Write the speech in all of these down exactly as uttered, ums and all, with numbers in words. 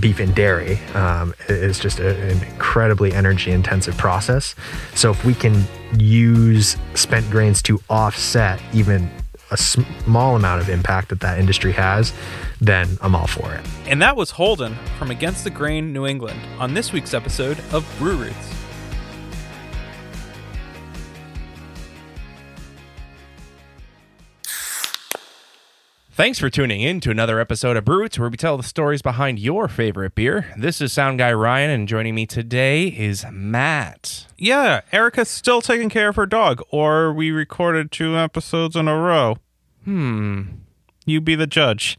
beef and dairy um, is just a, an incredibly energy-intensive process. So if we can use spent grains to offset even a small amount of impact that that industry has, then I'm all for it. And that was Holden from Against the Grain New England on this week's episode of Brew Roots. Thanks for tuning in to another episode of Brew Roots, where we tell the stories behind your favorite beer. This is Sound Guy Ryan, and joining me today is Matt. Yeah, Erica's still taking care of her dog, or we recorded two episodes in a row. Hmm. You be the judge.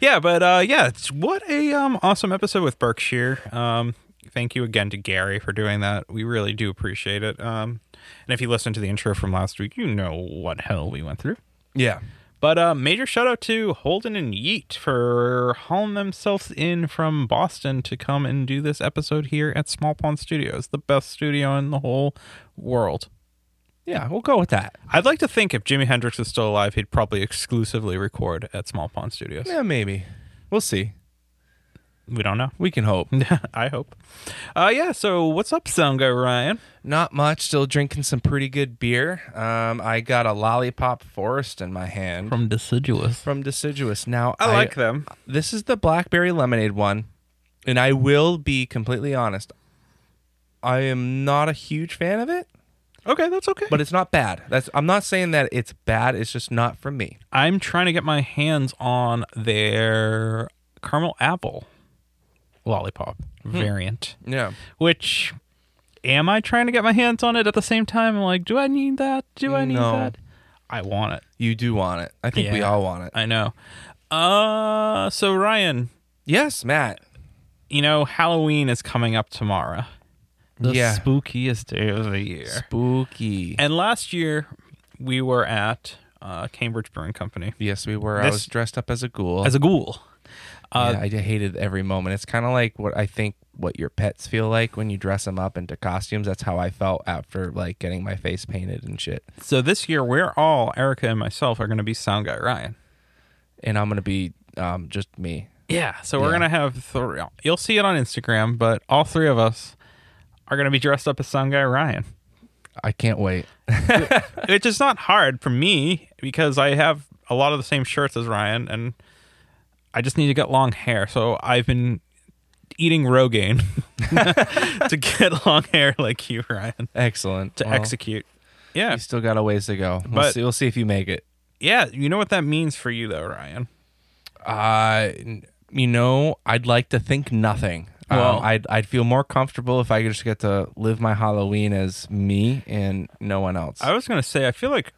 yeah, but uh, yeah, it's, what a um, awesome episode with Berkshire. Um, thank you again to Gary for doing that. We really do appreciate it. Um, and if you listened to the intro from last week, you know what hell we went through. Yeah. But a uh, major shout out to Holden and Yeet for hauling themselves in from Boston to come and do this episode here at Small Pond Studios, the best studio in the whole world. Yeah, we'll go with that. I'd like to think if Jimi Hendrix is still alive, he'd probably exclusively record at Small Pond Studios. Yeah, maybe. We'll see. We don't know. We can hope. I hope. Uh, yeah, so what's up, Sound Guy Ryan? Not much. Still drinking some pretty good beer. Um, I got a Lollipop Forest in my hand. From Deciduous. From Deciduous. Now I, I like them. This is the Blackberry Lemonade one, and I will be completely honest. I am not a huge fan of it. Okay, that's okay. But it's not bad. That's I'm not saying that it's bad. It's just not for me. I'm trying to get my hands on their Caramel Apple Lollipop variant. Hmm. Yeah. Which, am I trying to get my hands on it at the same time? I'm like, do I need that? Do I need no. that? I want it. You do want it. I think yeah, we all want it. I know. Uh, so, Ryan. Yes, Matt. You know, Halloween is coming up tomorrow. The yeah. spookiest day of the year. Spooky. And last year, we were at uh, Cambridge Brewing Company. Yes, we were. This, I was dressed up as a ghoul. As a ghoul. Uh, yeah, I hated every moment. It's kind of like what I think what your pets feel like when you dress them up into costumes. That's how I felt after like getting my face painted and shit. So this year, we're all, Erica and myself, are going to be Sound Guy Ryan. And I'm going to be um, just me. Yeah, so yeah. we're going to have three. You'll see it on Instagram, but all three of us are going to be dressed up as Sound Guy Ryan. I can't wait. It's just not hard for me because I have a lot of the same shirts as Ryan, and I just need to get long hair, so I've been eating Rogaine to get long hair like you, Ryan. Excellent. To well, execute. Yeah. You still got a ways to go. We'll, but, see, we'll see if you make it. Yeah. You know what that means for you, though, Ryan? Uh, you know, I'd like to think nothing. Well, um, I'd, I'd feel more comfortable if I could just get to live my Halloween as me and no one else. I was going to say, I feel like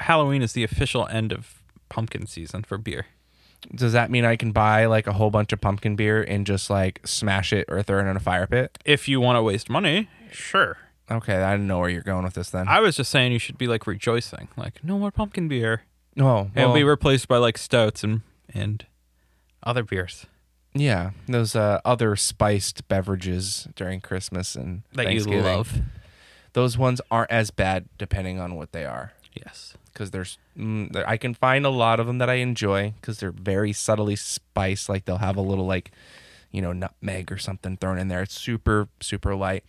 Halloween is the official end of pumpkin season for beer. Does that mean I can buy like a whole bunch of pumpkin beer and just like smash it or throw it in a fire pit? If you want to waste money, sure. Okay, I didn't know where you're going with this then. I was just saying you should be like rejoicing, like no more pumpkin beer. No, oh, well, it'll be replaced by like stouts and and other beers. Yeah, those uh, other spiced beverages during Christmas and that Thanksgiving. You love. Those ones aren't as bad depending on what they are. Yes. Because there's, mm, I can find a lot of them that I enjoy because they're very subtly spiced. Like they'll have a little like, you know, nutmeg or something thrown in there. It's super, super light.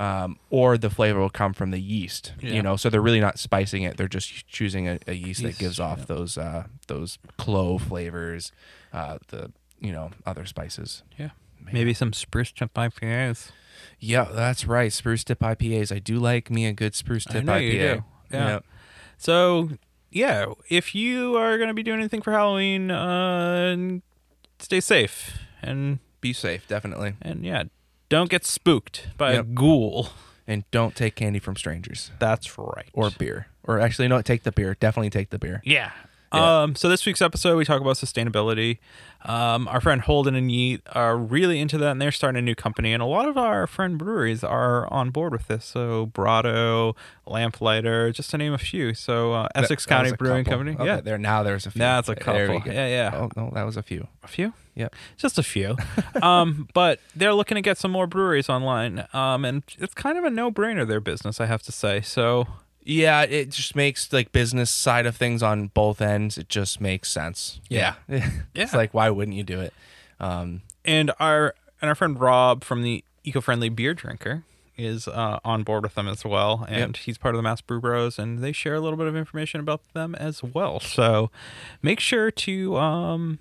Um, or the flavor will come from the yeast, yeah. you know, so they're really not spicing it. They're just choosing a, a yeast, yeast that gives off yeah. those, uh, those clove flavors, uh, the, you know, other spices. Yeah. Man. Maybe some spruce tip I P As. Yeah, that's right. Spruce tip I P As. I do like me a good spruce tip I P A. I know you do. Yeah. yeah. So, yeah, if you are going to be doing anything for Halloween, uh, stay safe and be safe, definitely. And, yeah, don't get spooked by yep. a ghoul. And don't take candy from strangers. That's right. Or beer. Or actually, no, take the beer. Definitely take the beer. Yeah. yeah. Um. So this week's episode, we talk about sustainability. Um. Our friend Holden and Yeet are really into that, and they're starting a new company. And a lot of our friend breweries are on board with this. So Brado, Lamplighter, just to name a few. So uh, Essex that, County that Brewing couple. Company. Okay, yeah, there now there's a few. Now it's a couple. There we go. Yeah, yeah. Oh, no, that was a few. A few? Yeah. Just a few. um, but they're looking to get some more breweries online. Um, and it's kind of a no-brainer, their business, I have to say. So yeah, it just makes like business side of things on both ends. It just makes sense. Yeah. yeah. It's like, why wouldn't you do it? Um, and our and our friend Rob from the Eco-Friendly Beer Drinker is uh, on board with them as well, and yep. he's part of the Mass Brew Bros, and they share a little bit of information about them as well. So make sure to um,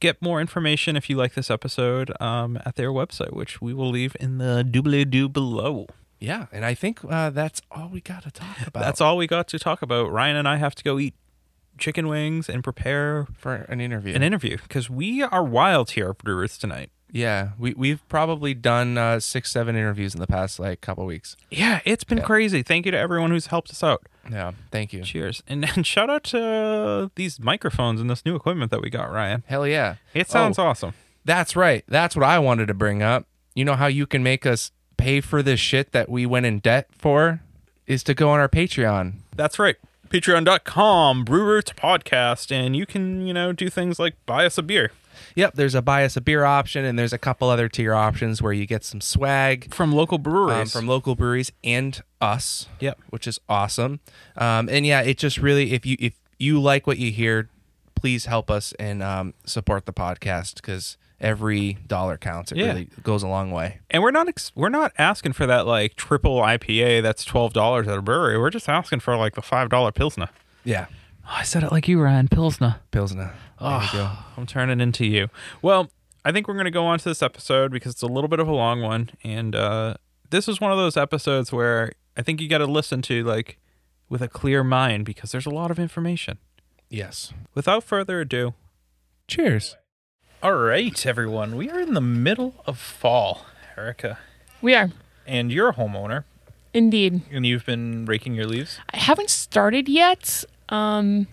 get more information if you like this episode um, at their website, which we will leave in the doobly-doo below. Yeah, and I think uh, that's all we got to talk about. That's all we got to talk about. Ryan and I have to go eat chicken wings and prepare for an interview. An interview, because we are wild here at Brewers tonight. Yeah, we, we've probably done uh, six, seven interviews in the past like couple weeks. Yeah, it's been yeah. crazy. Thank you to everyone who's helped us out. Yeah, thank you. Cheers. And, and shout out to these microphones and this new equipment that we got, Ryan. Hell yeah. It sounds oh, awesome. That's right. That's what I wanted to bring up. You know how you can make us pay for this shit that we went in debt for? Is to go on our Patreon. That's right. Patreon dot com, Brew Roots Podcast, and you can, you know, do things like buy us a beer. Yep, there's a buy us a beer option, and there's a couple other tier options where you get some swag from local breweries, um, from local breweries and us. Yep, which is awesome. Um, and yeah, it just really, if you if you like what you hear, please help us and um, support the podcast, because every dollar counts. It yeah. really goes a long way. And we're not ex- we're not asking for that like triple I P A that's twelve dollars at a brewery. We're just asking for like the five dollar Pilsner. Yeah. Oh, I said it like you, Ryan. Pilsner. Pilsner. Oh, there you go. I'm turning into you. Well, I think we're going to go on to this episode because it's a little bit of a long one. And uh, this is one of those episodes where I think you got to listen to like with a clear mind, because there's a lot of information. Yes. Without further ado, cheers. All right, everyone. We are in the middle of fall, Erica. We are. And you're a homeowner. Indeed. And you've been raking your leaves? I haven't started yet. Um,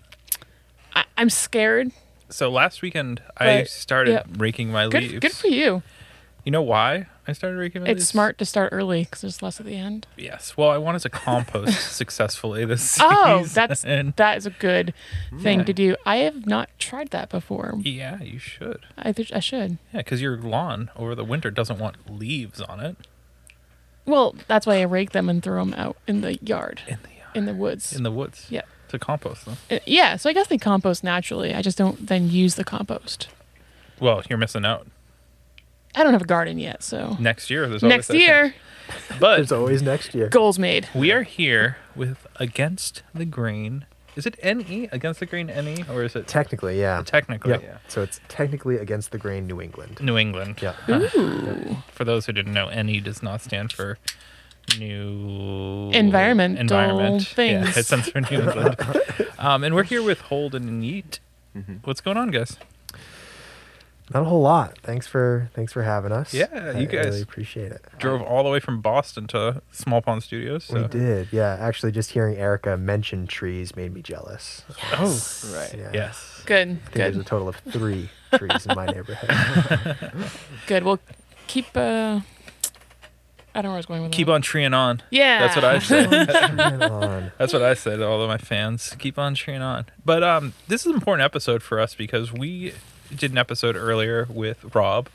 I, I'm scared. So last weekend, but, I started yeah. raking my good, leaves. Good for you. You know why I started raking my it's leaves? It's smart to start early because there's less at the end. Yes. Well, I wanted to compost successfully this oh, season. Oh, that's that is a good thing yeah. to do. I have not tried that before. Yeah, you should. I th- I should. Yeah, because your lawn over the winter doesn't want leaves on it. Well, that's why I rake them and throw them out in the yard. In the yard. In the woods. In the woods. Yeah. To compost them. Uh, yeah, so I guess they compost naturally. I just don't then use the compost. Well, you're missing out. I don't have a garden yet, so next year there's always next year. But there's always next year. Goals made. We are here with Against the Grain. Is it N E? Against the Grain N E? Or is it... Technically, yeah. Technically, yep. yeah. So it's technically Against the Grain New England. New England. Yeah. Ooh. For those who didn't know, N E does not stand for... New environmental environment things. Yeah, it stands for New England. Um, and we're here with Holden and Yeet. Mm-hmm. What's going on, guys? Not a whole lot. Thanks for thanks for having us. Yeah, I, you guys really appreciate it. Drove all the way from Boston to Small Pond Studios. So. We did. Yeah, actually, just hearing Erica mention trees made me jealous. Yes. Oh, right. Yeah. Yes. Good. I think Good. There's a total of three trees in my neighborhood. Good. Well, keep. Uh... I don't know where I was going with keep that. Keep on treeing on. Yeah. That's what I said. That's what I said to all of my fans. Keep on treeing on. But um, this is an important episode for us because we did an episode earlier with Rob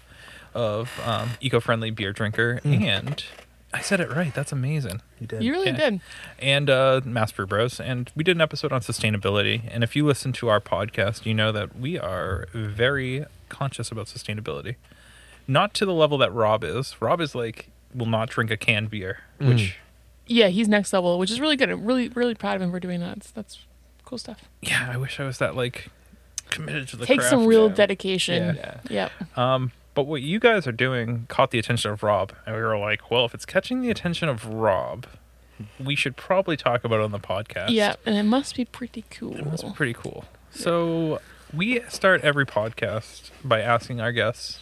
of um, Eco-Friendly Beer Drinker. Mm. And I said it right. That's amazing. You did. You really yeah. did. And uh, Mass Brew Bros. And we did an episode on sustainability. And if you listen to our podcast, you know that we are very conscious about sustainability. Not to the level that Rob is. Rob is like... will not drink a canned beer, which mm. yeah, he's next level, which is really good. I'm really, really proud of him for doing that. It's, that's cool stuff. Yeah, I wish I was that like committed to the take craft. Some real yeah. dedication. Yeah. yeah. yeah. Um, but what you guys are doing caught the attention of Rob, and we were like, well, if it's catching the attention of Rob, we should probably talk about it on the podcast. Yeah, and it must be pretty cool. It must be pretty cool. Yeah. So we start every podcast by asking our guests,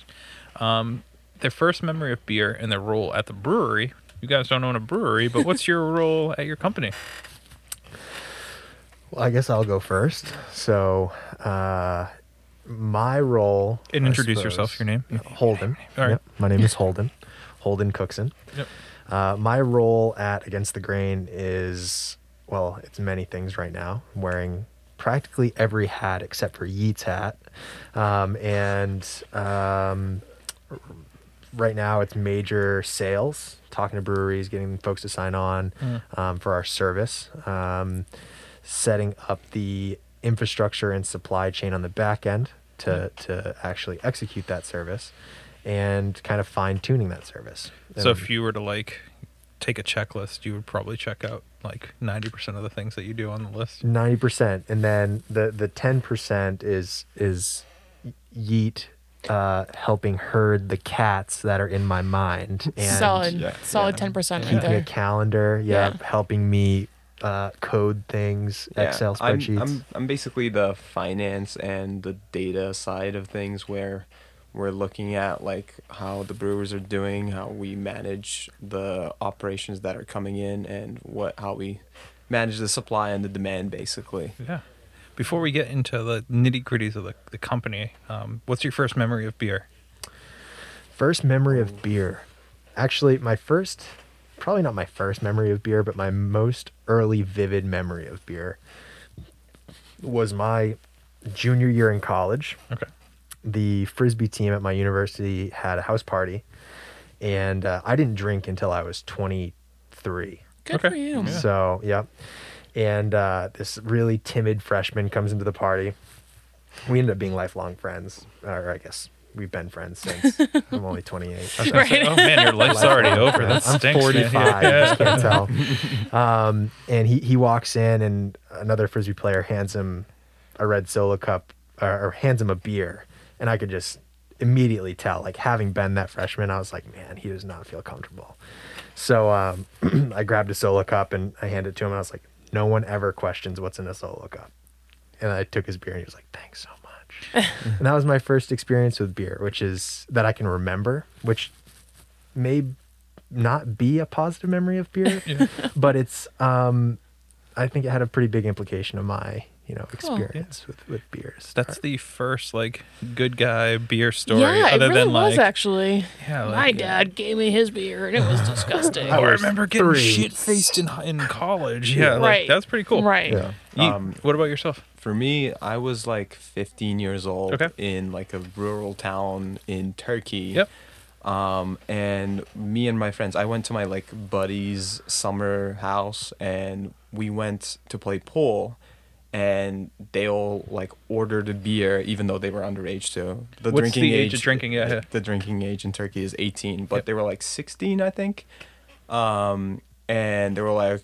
um, their first memory of beer and their role at the brewery. You guys don't own a brewery, but what's your role at your company? Well, I guess I'll go first. So, uh, my role... And introduce suppose, yourself, your name. Holden. All right. Yep. My name is Holden. Holden Cookson. Yep. Uh, my role at Against the Grain is, well, it's many things right now. I'm wearing practically every hat except for Yeet's hat. Um, and... Um, Right now, it's major sales, talking to breweries, getting folks to sign on mm. um, for our service, um, setting up the infrastructure and supply chain on the back end to to actually execute that service and kind of fine tuning that service. And so if you were to like take a checklist, you would probably check out like ninety percent of the things that you do on the list. ninety percent. And then the, the ten percent is, is yeet, uh, helping herd the cats that are in my mind. And solid, yeah, solid yeah. ten percent. Keeping right there. A calendar. Yeah, yeah. Helping me, uh, code things, yeah. Excel spreadsheets. I'm, I'm, I'm basically the finance and the data side of things where we're looking at like how the brewers are doing, how we manage the operations that are coming in, and what how we manage the supply and the demand, basically. Yeah. Before we get into the nitty-gritties of the, the company, um, what's your first memory of beer? First memory of beer. Actually, my first, probably not my first memory of beer, but my most early vivid memory of beer was my junior year in college. Okay. The Frisbee team at my university had a house party, and uh, I didn't drink until I was twenty-three. Good okay. for you. Yeah. So, yeah. And uh, this really timid freshman comes into the party. We ended up being lifelong friends, or I guess we've been friends since. I'm only twenty-eight. I was right. Like, oh, man, your life's already over. That stinks. I'm forty-five. Yeah. I can't tell. Um, and he, he walks in, and another Frisbee player hands him a red Solo cup, or, or hands him a beer. And I could just immediately tell, like having been that freshman, I was like, man, he does not feel comfortable. So um, I grabbed a Solo cup and I handed it to him. And I was like, no one ever questions what's in a Solo cup. And I took his beer and he was like, thanks so much. And that was my first experience with beer, which is that I can remember, which may not be a positive memory of beer, yeah. but it's, um, I think it had a pretty big implication of my you know, experience cool. yeah. with, with beers. That's the first, like, good guy beer story. Yeah, other it really than, was, like, actually. Yeah, like, my dad uh, gave me his beer, and it was disgusting. I, I remember getting shit-faced in, in college. Yeah, yeah. Like, right. That's pretty cool. Right. Yeah. You, um, what about yourself? For me, I was, like, fifteen years old okay. in, like, a rural town in Turkey. Yep. Um, and me and my friends, I went to my, like, buddy's summer house, and we went to play pool. And they all like ordered a beer, even though they were underage too. The What's drinking the age, age of drinking? Yeah, yeah, the drinking age in Turkey is eighteen, but yep. they were like sixteen, I think. Um, and they were like,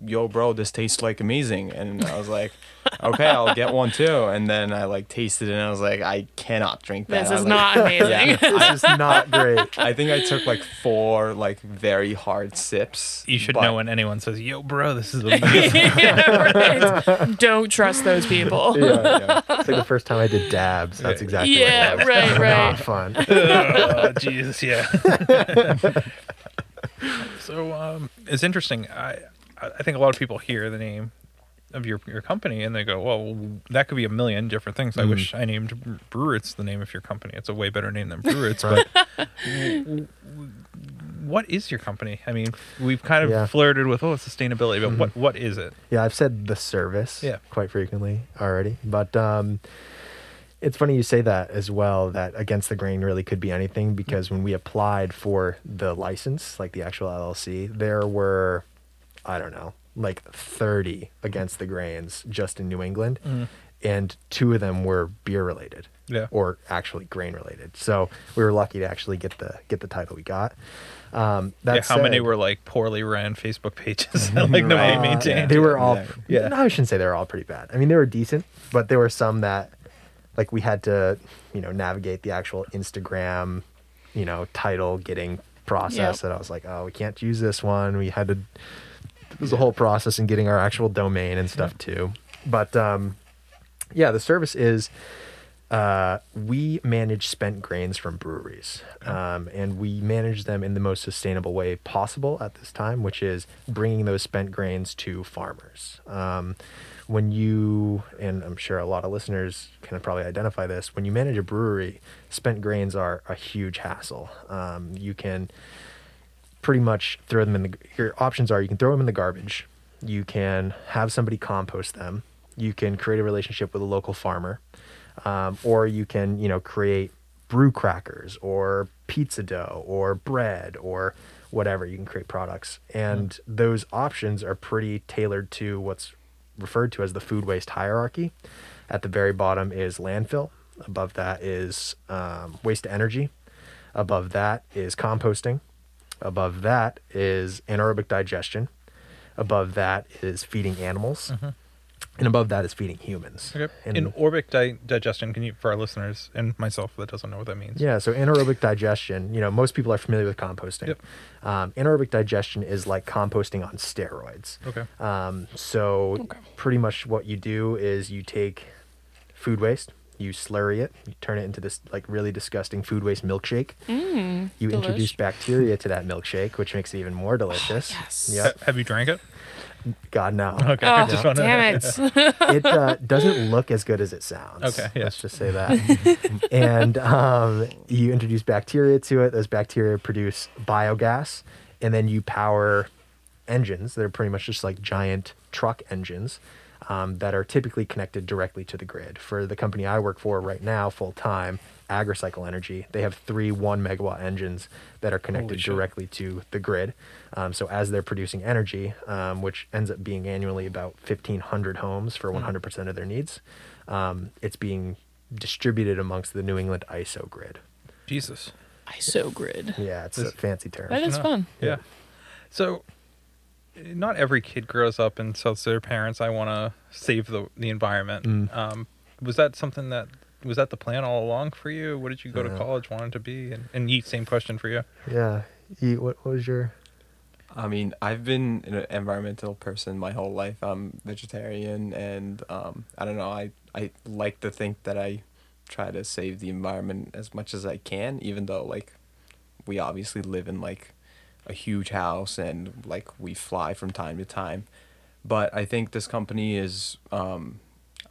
"Yo, bro, this tastes like amazing," and I was like, "Okay, I'll get one too." And then I like tasted it, and I was like, "I cannot drink that. This is not like, amazing. Yeah, this is not great." I think I took like four like very hard sips. You should but... know when anyone says, "Yo, bro, this is amazing." Yeah, right. Don't trust those people. Yeah, yeah. It's like the first time I did dabs. That's exactly. Yeah, what right, was. Right. Not fun. Oh, Jesus, yeah. So um, it's interesting. I. I think a lot of people hear the name of your your company and they go, well, that could be a million different things. Mm. I wish I named Brewits the name of your company. It's a way better name than Brewits. But what is your company? I mean, we've kind of yeah. flirted with, oh, it's sustainability, but mm-hmm. what, what is it? Yeah, I've said the service yeah. quite frequently already. But um, it's funny you say that as well, that Against the Grain really could be anything, because when we applied for the license, like the actual L L C, there were... I don't know, like thirty Against the Grains just in New England. Mm. And two of them were beer related yeah. or actually grain related. So we were lucky to actually get the, get the title we got. Um, that yeah, how said, many were like poorly ran Facebook pages that like nobody uh, maintained? They were all, yeah. yeah. No, I shouldn't say they were all pretty bad. I mean, they were decent, but there were some that like we had to, you know, navigate the actual Instagram, you know, title getting process that yep. I was like, oh, we can't use this one. We had to, There's a whole process in getting our actual domain and stuff too. But um, yeah, the service is uh, we manage spent grains from breweries um, and we manage them in the most sustainable way possible at this time, which is bringing those spent grains to farmers. Um, when you, and I'm sure a lot of listeners can probably identify this, when you manage a brewery, spent grains are a huge hassle. Um, you can... pretty much throw them in the, your options are you can throw them in the garbage, you can have somebody compost them, you can create a relationship with a local farmer, um, or you can, you know, create brew crackers or pizza dough or bread or whatever. You can create products. And mm. those options are pretty tailored to what's referred to as the food waste hierarchy. At the very bottom is landfill. Above that is um, waste to energy. Above that is composting. Above that is anaerobic digestion. Above that is feeding animals. Mm-hmm. And above that is feeding humans. Okay. And anaerobic di- digestion, can you, for our listeners and myself that doesn't know what that means? Yeah, so anaerobic digestion, you know, most people are familiar with composting. Yep. Um, anaerobic digestion is like composting on steroids. Okay. Um, so okay. pretty much what you do is you take food waste, you slurry it, you turn it into this like really disgusting food waste milkshake. Mm, you delish. Introduce bacteria to that milkshake, which makes it even more delicious. Oh, yes. Yep. Have you drank it? God, no. Okay. Oh, just no. Damn it. It uh, doesn't look as good as it sounds. Okay. Yeah. Let's just say that. And um, you introduce bacteria to it. Those bacteria produce biogas. And then you power engines. They're pretty much just like giant truck engines um, that are typically connected directly to the grid. For the company I work for right now, full time, AgriCycle Energy, they have three one megawatt engines that are connected directly to the grid. Um, so as they're producing energy, um, which ends up being annually about fifteen hundred homes for one hundred percent of their needs, um, it's being distributed amongst the New England I S O grid. Jesus. I S O grid. Yeah, it's this, a fancy term. That is yeah. fun. Yeah. yeah. So not every kid grows up and tells their parents, I want to save the, the environment. Mm. Um, was that something that... Was that the plan all along for you? What did you go yeah. to college wanted to be? And, and Yeet, same question for you. Yeah. Yeet, what, what was your... I mean, I've been an environmental person my whole life. I'm vegetarian, and um, I don't know, I, I like to think that I try to save the environment as much as I can, even though, like, we obviously live in, like, a huge house and, like, we fly from time to time. But I think this company is... Um,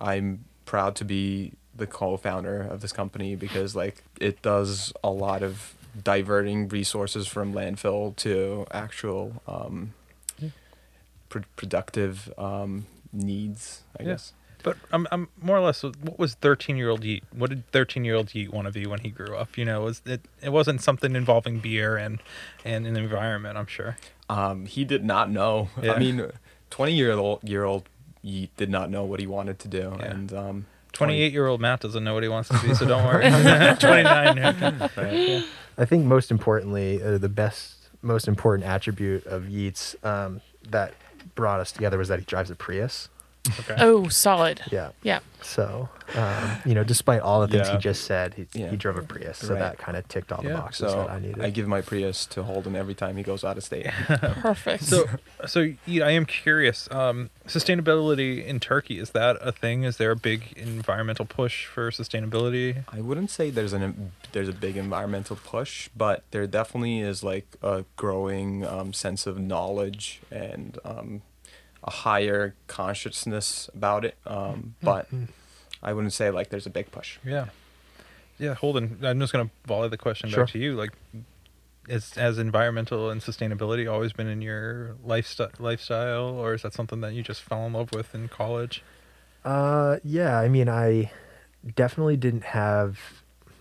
I'm proud to be... the co-founder of this company, because like it does a lot of diverting resources from landfill to actual um, yeah. pr- productive um, needs, I yeah. guess. But I'm I'm more or less, what was thirteen-year-old Yeet? What did thirteen-year-old Yeet want to be when he grew up? You know, was it it wasn't something involving beer and and an environment, I'm sure. Um, he did not know. Yeah. I mean, twenty-year-old year old Yeet did not know what he wanted to do, yeah. and. Um, twenty-eight-year-old Matt doesn't know what he wants to be, so don't worry. twenty-nine. Yeah. I think most importantly, uh, the best, most important attribute of Yeats um, that brought us together was that he drives a Prius. Okay. Oh, solid. Yeah. Yeah. So, um, you know, despite all the things yeah. he just said, he, yeah. he drove a Prius, so right. that kind of ticked all yeah. the boxes so that I needed. I give my Prius to Holden every time he goes out of state. Perfect. So, so Yeet, I am curious. Um, sustainability in Turkey, is that a thing? Is there a big environmental push for sustainability? I wouldn't say there's an there's a big environmental push, but there definitely is like a growing um, sense of knowledge and. Um, a higher consciousness about it, um, but I wouldn't say like there's a big push. Yeah, yeah. Holden, I'm just gonna volley the question sure. back to you. Like, as as environmental and sustainability always been in your lifestyle, lifestyle, or is that something that you just fell in love with in college? Uh, yeah. I mean, I definitely didn't have.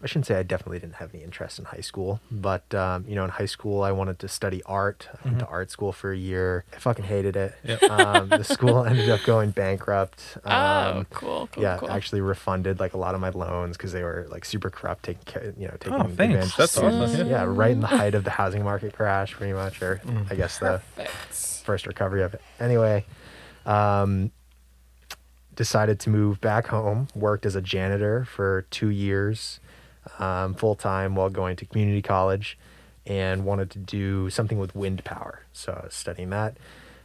I shouldn't say I definitely didn't have any interest in high school, but, um, you know, in high school, I wanted to study art. I went mm-hmm. to art school for a year. I fucking hated it. Yep. Um, the school ended up going bankrupt. Um, oh, cool, cool, yeah, cool. Actually refunded, like, a lot of my loans because they were, like, super corrupt, taking, you know, taking oh, advantage. That's awesome. Yeah, right in the height of the housing market crash, pretty much, or mm. I guess the Perfect. first recovery of it. Anyway, um, decided to move back home, worked as a janitor for two years. Um, full-time while going to community college, and wanted to do something with wind power. So I was studying that,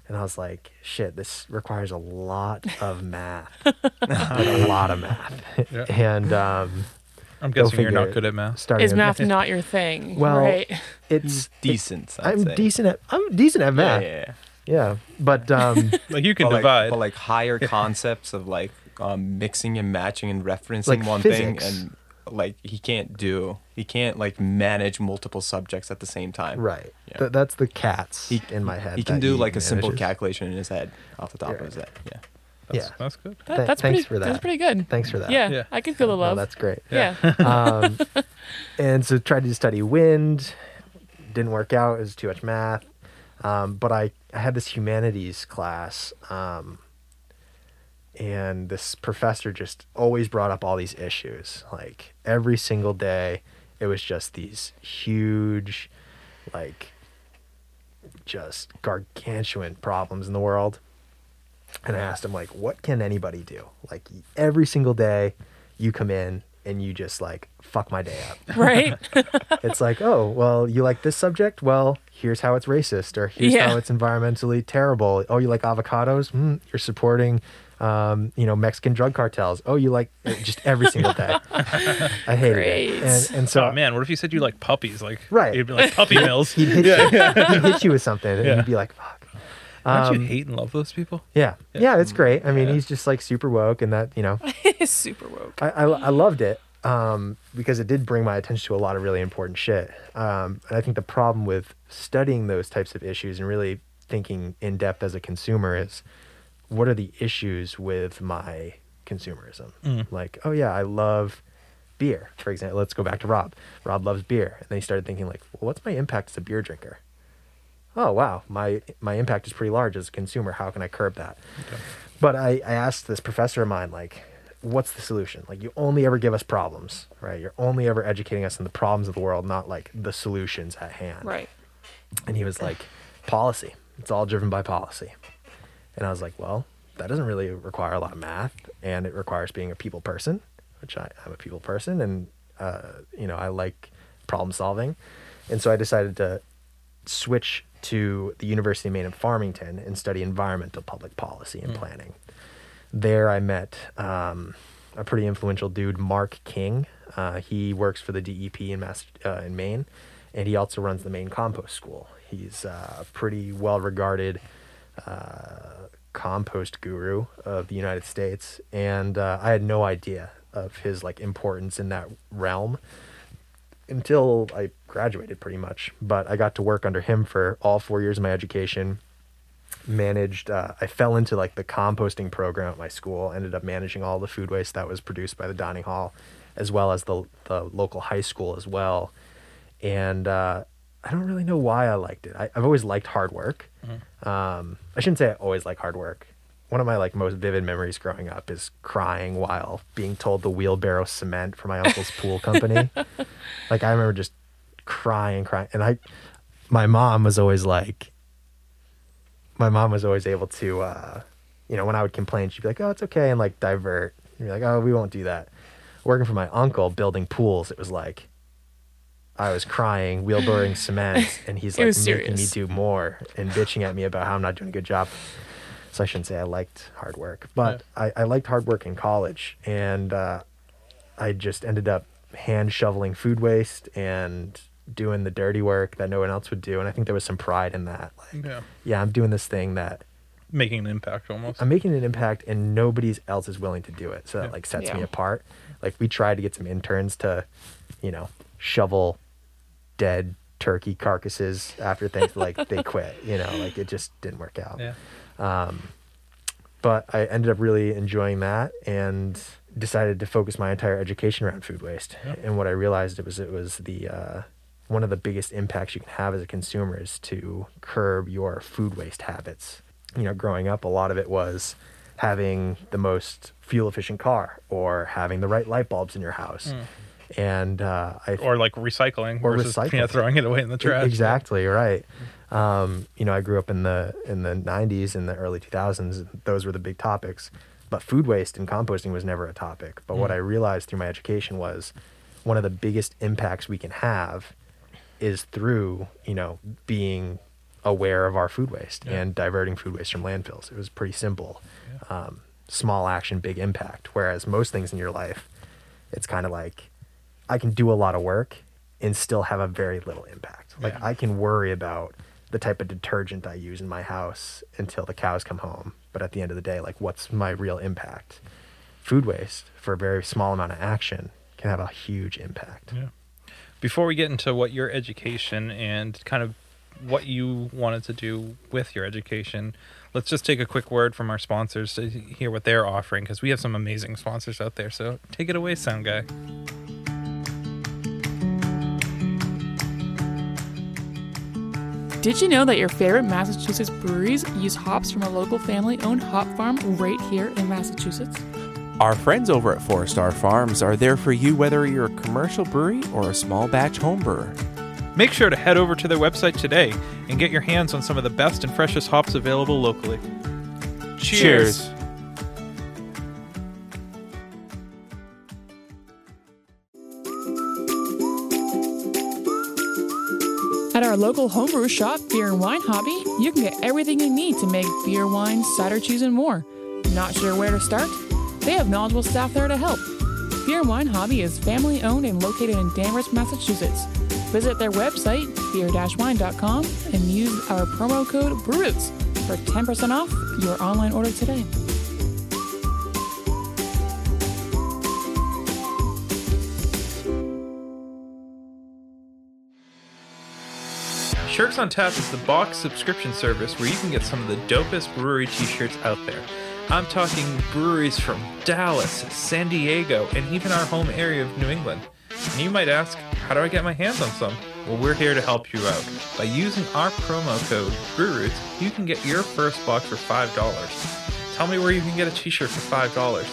and I was like, shit, this requires a lot of math. A lot of math. Yeah. And um, I'm guessing you're not good at math. Is math with, not your thing? Well, right? It's decent. It's, I'm say. decent at I'm decent at math. Yeah, yeah, yeah. yeah. But um, like you can but divide, like, but like higher concepts of like um, mixing and matching and referencing like one physics. thing and. Like he can't do, he can't like manage multiple subjects at the same time. Right. Yeah. Th- that's the cats he, in my head. He can do he like manages. a simple calculation in his head off the top yeah. of his head. Yeah. That's, yeah. That's good. That, Th- that's thanks pretty, for that. That's pretty good. Thanks for that. Yeah. yeah. I can feel the love. Oh, that's great. Yeah. yeah. um, and so tried to study wind. Didn't work out. It was too much math. Um, but I, I had this humanities class. Um, And this professor just always brought up all these issues. Like every single day, it was just these huge, like just gargantuan problems in the world. And I asked him, like, what can anybody do? Like every single day you come in and you just like fuck my day up. Right. It's like, oh, well, you like this subject? Well, here's how it's racist, or here's yeah. how it's environmentally terrible. Oh, you like avocados? Mm, you're supporting Um, you know, Mexican drug cartels. Oh, you like just every single day. I hated Great. it. And, and so, oh, man, what if you said you like puppies? Like, right. You'd be like, puppy mills. He'd hit, yeah, you, yeah. he'd hit you with something, and yeah. you'd be like, fuck. Um, Don't you hate and love those people? Yeah. Yeah, yeah it's great. I mean, yeah. he's just like super woke, and that, you know. He's super woke. I, I, I loved it um, because it did bring my attention to a lot of really important shit. Um, and I think the problem with studying those types of issues and really thinking in depth as a consumer is, what are the issues with my consumerism? Mm. Like, oh yeah, I love beer. For example, let's go back to Rob. Rob loves beer. And then he started thinking like, well, what's my impact as a beer drinker? Oh wow, my my impact is pretty large as a consumer. How can I curb that? Okay. But I, I asked this professor of mine, like, what's the solution? Like, you only ever give us problems, right? You're only ever educating us on the problems of the world, not like the solutions at hand. Right. And he was like, policy. It's all driven by policy. And I was like, well, that doesn't really require a lot of math, and it requires being a people person, which I, I'm a people person, and, uh, you know, I like problem solving. And so I decided to switch to the University of Maine in Farmington and study environmental public policy and mm. planning. There I met um, a pretty influential dude, Mark King. Uh, he works for the D E P in, Mass, uh, in Maine, and he also runs the Maine Compost School. He's uh, a pretty well-regarded Uh, compost guru of the United States, and uh, I had no idea of his like importance in that realm until I graduated, pretty much. But I got to work under him for all four years of my education. Managed, uh, I fell into like the composting program at my school. Ended up managing all the food waste that was produced by the dining hall, as well as the the local high school as well. And uh, I don't really know why I liked it. I, I've always liked hard work. Mm-hmm. Um, I shouldn't say I always like hard work. One of my like most vivid memories growing up is crying while being told the wheelbarrow cement for my uncle's pool company. Like I remember just crying, crying. And I, my mom was always like, my mom was always able to, uh, you know, when I would complain, she'd be like, oh, it's okay. And like divert. And be like, oh, we won't do that. Working for my uncle building pools, it was like, I was crying, wheelbarrowing cement, and he's like making serious. me do more and bitching at me about how I'm not doing a good job. So I shouldn't say I liked hard work, but yeah. I, I liked hard work in college, and uh, I just ended up hand shoveling food waste and doing the dirty work that no one else would do. And I think there was some pride in that. Like, yeah. yeah, I'm doing this thing that making an impact almost. I'm making an impact, and nobody else is willing to do it. So that yeah. like sets yeah. me apart. Like we tried to get some interns to, you know, shovel dead turkey carcasses after things, like they quit, you know, like it just didn't work out. Yeah. Um, but I ended up really enjoying that and decided to focus my entire education around food waste. Yep. And what I realized it was, it was the, uh, one of the biggest impacts you can have as a consumer is to curb your food waste habits. You know, growing up, a lot of it was having the most fuel efficient car or having the right light bulbs in your house. Mm. And uh, I th- or like recycling or versus recycling. You know, throwing it away in the trash. Exactly right. Um, you know, I grew up in the in the nineties and the early two thousands. Those were the big topics, but food waste and composting was never a topic. But mm. what I realized through my education was one of the biggest impacts we can have is through you know being aware of our food waste yeah. and diverting food waste from landfills. It was pretty simple, yeah. um, small action, big impact. Whereas most things in your life, it's kind of like I can do a lot of work and still have a very little impact. Like yeah. I can worry about the type of detergent I use in my house until the cows come home. But at the end of the day, like what's my real impact? Food waste for a very small amount of action can have a huge impact. Yeah. Before we get into what your education and kind of what you wanted to do with your education, let's just take a quick word from our sponsors to hear what they're offering, because we have some amazing sponsors out there. So take it away, Sound Guy. Did you know that your favorite Massachusetts breweries use hops from a local family-owned hop farm right here in Massachusetts? Our friends over at Four Star Farms are there for you whether you're a commercial brewery or a small batch home brewer. Make sure to head over to their website today and get your hands on some of the best and freshest hops available locally. Cheers! Cheers. At our local homebrew shop, Beer and Wine Hobby, you can get everything you need to make beer, wine, cider, cheese, and more. Not sure where to start? They have knowledgeable staff there to help. Beer and Wine Hobby is family-owned and located in Danvers, Massachusetts. Visit their website, beer dash wine dot com, and use our promo code BREWROOTS for ten percent off your online order today. Shirts on Tap is the box subscription service where you can get some of the dopest brewery t-shirts out there. I'm talking breweries from Dallas, San Diego, and even our home area of New England. And you might ask, how do I get my hands on some? Well, we're here to help you out. By using our promo code, BREWROOTS, you can get your first box for five dollars. Tell me where you can get a t-shirt for five dollars.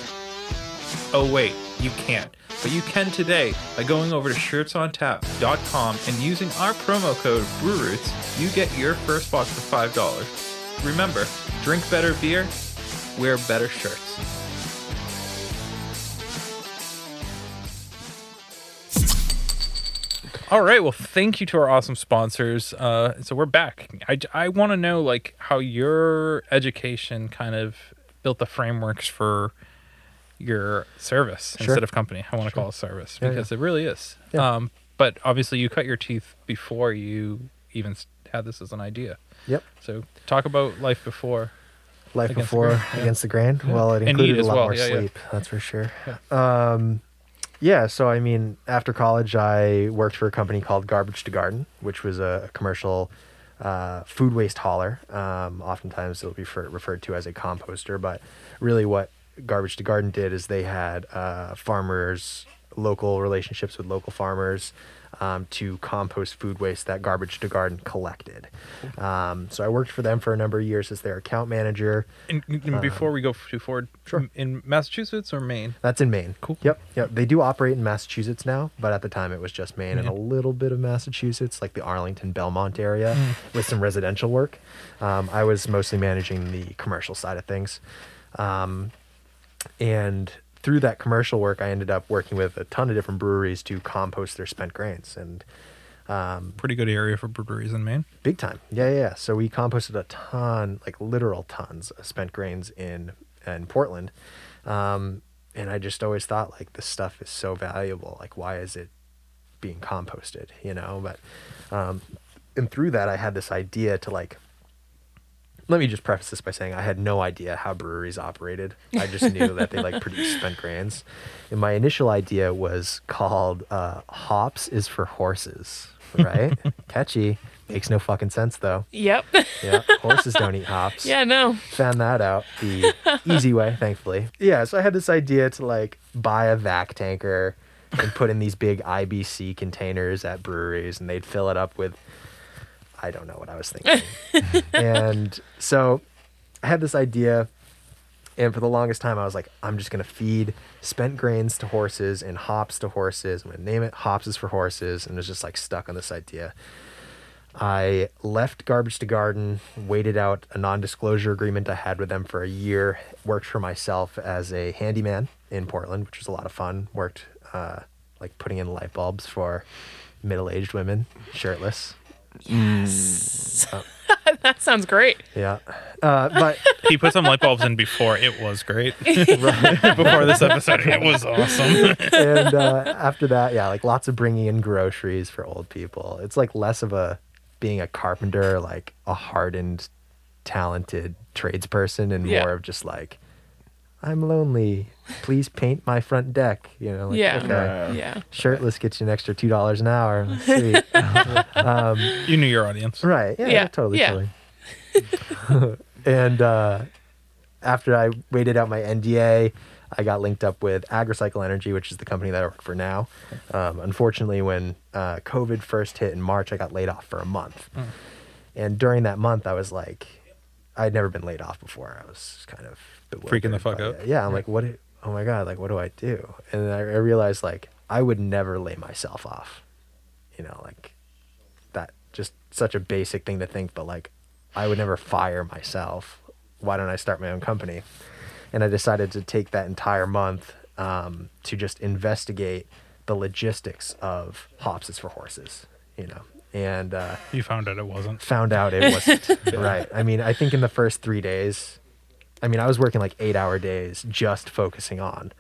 Oh wait, you can't. But you can today by going over to shirts on tap dot com and using our promo code BREWROOTS, you get your first box for five dollars. Remember, drink better beer, wear better shirts. All right, well, thank you to our awesome sponsors. Uh, so we're back. I, I want to know like how your education kind of built the frameworks for your service sure. instead of company. I want to sure. call it service yeah, because yeah. it really is. Yeah. Um, but obviously you cut your teeth before you even had this as an idea. Yep. So talk about life before. Life against before the yeah. Against the Grain. Yeah. Well, it included a lot well. more yeah, sleep. Yeah. That's for sure. Yeah. Um, yeah. So, I mean, after college, I worked for a company called Garbage to Garden, which was a commercial uh, food waste hauler. Um, oftentimes it'll be for, referred to as a composter, but really what Garbage to Garden did is they had uh, farmers, local relationships with local farmers um, to compost food waste that Garbage to Garden collected. Um, so I worked for them for a number of years as their account manager. And, and before um, we go too forward, sure. in Massachusetts or Maine? That's in Maine. Cool. Yep. Yep. They do operate in Massachusetts now, but at the time it was just Maine yeah. and a little bit of Massachusetts, like the Arlington, Belmont area mm. with some residential work. Um, I was mostly managing the commercial side of things. Um, And through that commercial work, I ended up working with a ton of different breweries to compost their spent grains. And um, pretty good area for breweries in Maine. Big time. Yeah, yeah, yeah. So we composted a ton, like literal tons of spent grains in, in Portland. Um, and I just always thought, like, this stuff is so valuable. Like, why is it being composted, you know? But um, and through that, I had this idea to, like, let me just preface this by saying I had no idea how breweries operated. I just knew that they like produced spent grains. And my initial idea was called uh, Hops is for Horses, right? Catchy. Makes no fucking sense though. Yep. Yeah. Horses don't eat hops. Yeah, no. Found that out the easy way, thankfully. Yeah. So I had this idea to like buy a vac tanker and put in these big I B C containers at breweries and they'd fill it up with I don't know what I was thinking. And so I had this idea, and for the longest time I was like, I'm just going to feed spent grains to horses and hops to horses. I'm going to name it Hops is for Horses, and it was just like stuck on this idea. I left Garbage to Garden, waited out a non-disclosure agreement I had with them for a year, worked for myself as a handyman in Portland, which was a lot of fun. Worked uh, like putting in light bulbs for middle-aged women, shirtless. Yes. Mm. Oh. That sounds great. Yeah. Uh, but he put some light bulbs in before it was great. Before this episode, it was awesome. And uh, after that, yeah, like lots of bringing in groceries for old people. It's like less of a being a carpenter, like a hardened, talented tradesperson, and yeah. more of just like, I'm lonely. Please paint my front deck. You know, like, yeah, okay. yeah. Shirtless gets you an extra two dollars an hour. Let's see. um, you knew your audience, right? Yeah, yeah. totally. Yeah. Totally. And uh, after I waited out my N D A, I got linked up with AgriCycle Energy, which is the company that I work for now. Um, unfortunately, when uh, COVID first hit in March, I got laid off for a month. Mm. And during that month, I was like, I'd never been laid off before. I was kind of freaking the fuck out. It. Yeah, I'm right. like, what? Do, oh my god, like, what do I do? And then I, I realized like I would never lay myself off. You know, like that just such a basic thing to think, but like I would never fire myself. Why don't I start my own company? And I decided to take that entire month um, to just investigate the logistics of hops is for horses, you know. And uh, you found out it wasn't. Found out it wasn't. Right. I mean, I think in the first three days, I mean, I was working like eight hour days just focusing on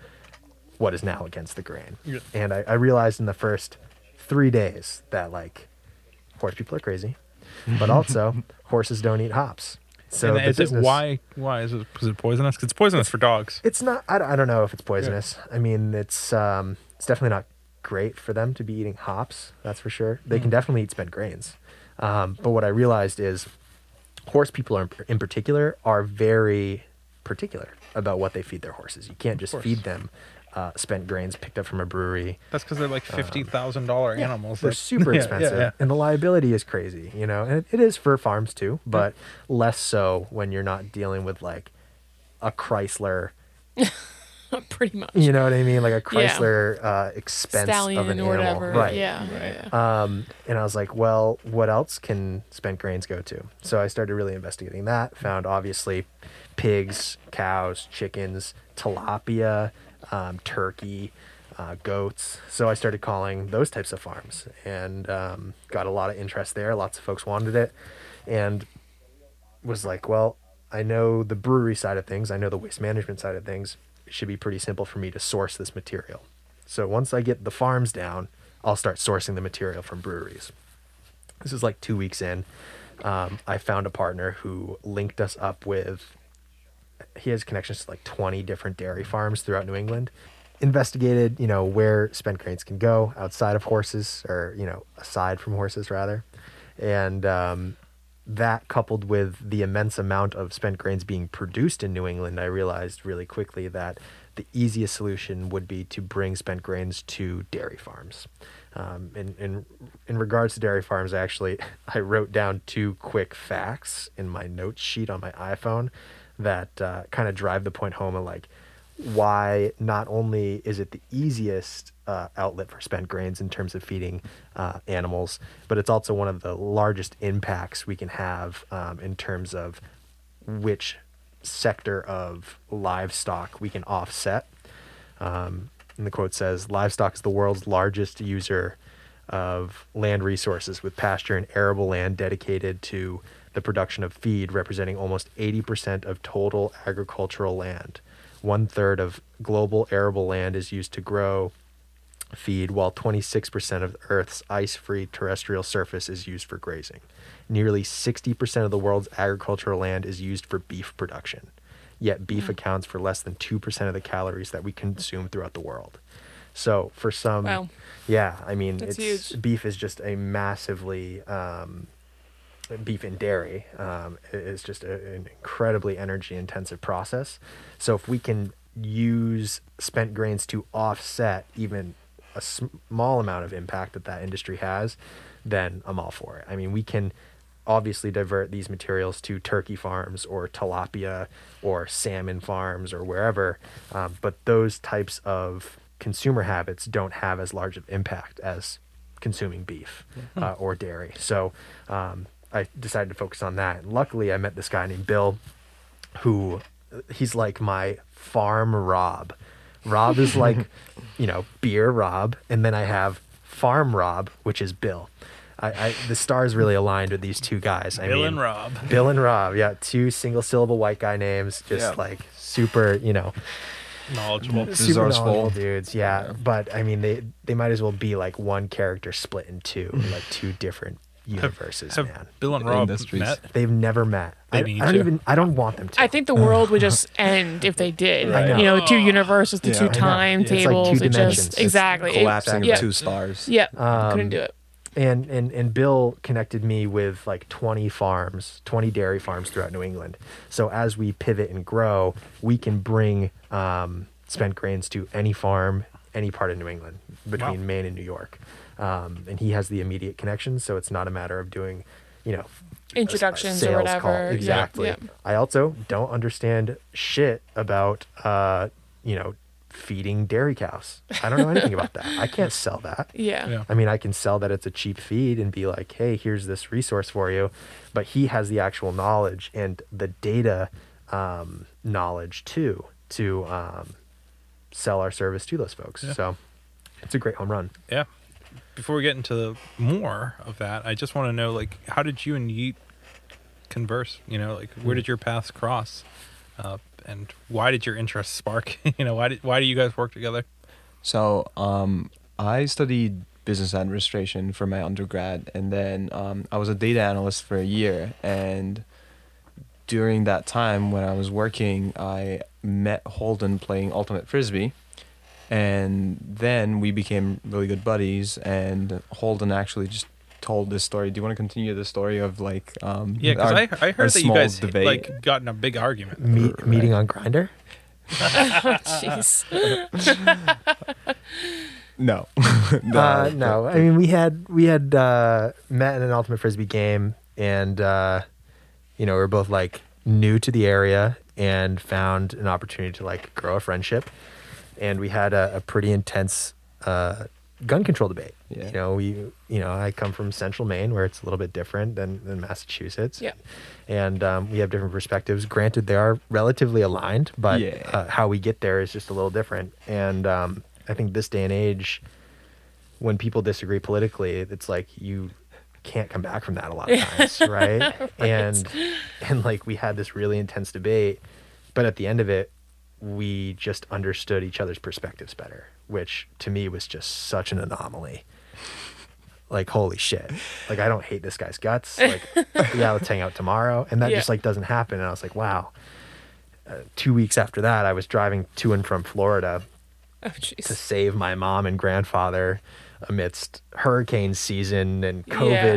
what is now Against the Grain. Yeah. And I, I realized in the first three days that like horse people are crazy, but also horses don't eat hops. So and the is business, it, why why is it, is it poisonous? Because it's poisonous for dogs. It's not. I, I don't know if it's poisonous. Yeah. I mean, it's um, it's definitely not great for them to be eating hops. That's for sure. They mm. can definitely eat spent grains. Um, but what I realized is, horse people are in particular are very particular about what they feed their horses. You can't just feed them uh, spent grains picked up from a brewery. That's because they're like fifty thousand um, dollar animals. They're like, super yeah, expensive, yeah, yeah. and the liability is crazy. You know, and it, it is for farms too, but yeah. less so when you're not dealing with like a Chrysler. Pretty much. You know what I mean? Like a Chrysler yeah. uh, expense Stallion of an or animal, whatever. Right? Yeah. Right. Yeah. Um, and I was like, well, what else can spent grains go to? So I started really investigating that. Found obviously pigs, cows, chickens, tilapia. Um, turkey, uh, goats. So I started calling those types of farms and um, got a lot of interest there. Lots of folks wanted it and was like, well, I know the brewery side of things. I know the waste management side of things. It should be pretty simple for me to source this material. So once I get the farms down, I'll start sourcing the material from breweries. This is like two weeks in. Um, I found a partner who linked us up with he has connections to like twenty different dairy farms throughout New England. Investigated, you know, where spent grains can go outside of horses or, you know, aside from horses rather. And um, that coupled with the immense amount of spent grains being produced in New England, I realized really quickly that the easiest solution would be to bring spent grains to dairy farms. Um, in, in, in regards to dairy farms, actually, I wrote down two quick facts in my note sheet on my iPhone that uh, kind of drive the point home of like why not only is it the easiest uh, outlet for spent grains in terms of feeding uh, animals, but it's also one of the largest impacts we can have um, in terms of which sector of livestock we can offset. Um, and the quote says, livestock is the world's largest user of land resources with pasture and arable land dedicated to the production of feed representing almost eighty percent of total agricultural land. One third of global arable land is used to grow feed, while twenty-six percent of Earth's ice-free terrestrial surface is used for grazing. Nearly sixty percent of the world's agricultural land is used for beef production, yet beef mm-hmm. accounts for less than two percent of the calories that we consume throughout the world. So for some, wow. yeah, I mean, That's it's huge. Beef is just a massively... Um, beef and dairy um, is just a, an incredibly energy intensive process. So if we can use spent grains to offset even a small amount of impact that that industry has, then I'm all for it. I mean, we can obviously divert these materials to turkey farms or tilapia or salmon farms or wherever, um, but those types of consumer habits don't have as large of impact as consuming beef mm-hmm. uh, or dairy. So, um, I decided to focus on that. And luckily, I met this guy named Bill, who he's like my farm Rob. Rob is like, you know, beer Rob. And then I have farm Rob, which is Bill. I, I the stars really aligned with these two guys. I Bill mean, and Rob. Bill and Rob. Yeah. Two single syllable white guy names. Just yeah. like super, you know. Knowledgeable. Super knowledgeable dudes. Yeah. yeah. But I mean, they, they might as well be like one character split in two, like two different universes, have, have man. Bill and Rob met? They've never met. They I, I don't to. even. I don't want them to. I think the world would just end if they did. Right. You know, the two universes, the yeah, two time yeah. tables, it's like two dimensions. Just, exactly, it's collapsing of yeah. two stars. Yeah, um, couldn't do it. And and and Bill connected me with like twenty farms, twenty dairy farms throughout New England. So as we pivot and grow, we can bring um, spent grains to any farm, any part of New England, between wow. Maine and New York. Um, and he has the immediate connection, so it's not a matter of doing, you know, introductions or whatever call. Exactly. Yeah, yeah. I also don't understand shit about uh you know feeding dairy cows. I don't know anything about that. I can't sell that. Yeah. yeah. I mean, I can sell that it's a cheap feed and be like, hey, here's this resource for you. But he has the actual knowledge and the data um, knowledge too, to um, sell our service to those folks. Yeah. So it's a great home run. Yeah. Before we get into more of that, I just want to know, like, how did you and Yeet converse? You know, like, where did your paths cross? Uh, And why did your interest spark? you know, why did why do you guys work together? So um, I studied business administration for my undergrad, and then um, I was a data analyst for a year. And during that time, when I was working, I met Holden playing ultimate frisbee, and then we became really good buddies. And Holden actually just told this story. Do you want to continue the story of like um yeah because I, I heard that you guys debate. Like got in a big argument. Me- right. Meeting on Grindr. Jeez. oh, no no, uh, no. I mean, we had we had uh met in an ultimate frisbee game, and uh you know we were both like new to the area and found an opportunity to like grow a friendship, and we had a, a pretty intense uh gun control debate. Yeah. You know, we, you know, I come from central Maine, where it's a little bit different than, than Massachusetts. Yeah. And um, we have different perspectives. Granted, they are relatively aligned, but yeah. uh, how we get there is just a little different. And um, I think this day and age, when people disagree politically, it's like you can't come back from that a lot of times, right? right? And and like we had this really intense debate, but at the end of it, we just understood each other's perspectives better, which to me was just such an anomaly. Like, holy shit. Like, I don't hate this guy's guts. Like, yeah, let's hang out tomorrow. And that yeah. just like doesn't happen. And I was like, wow. Uh, two weeks after that, I was driving to and from Florida oh, to save my mom and grandfather amidst hurricane season and COVID.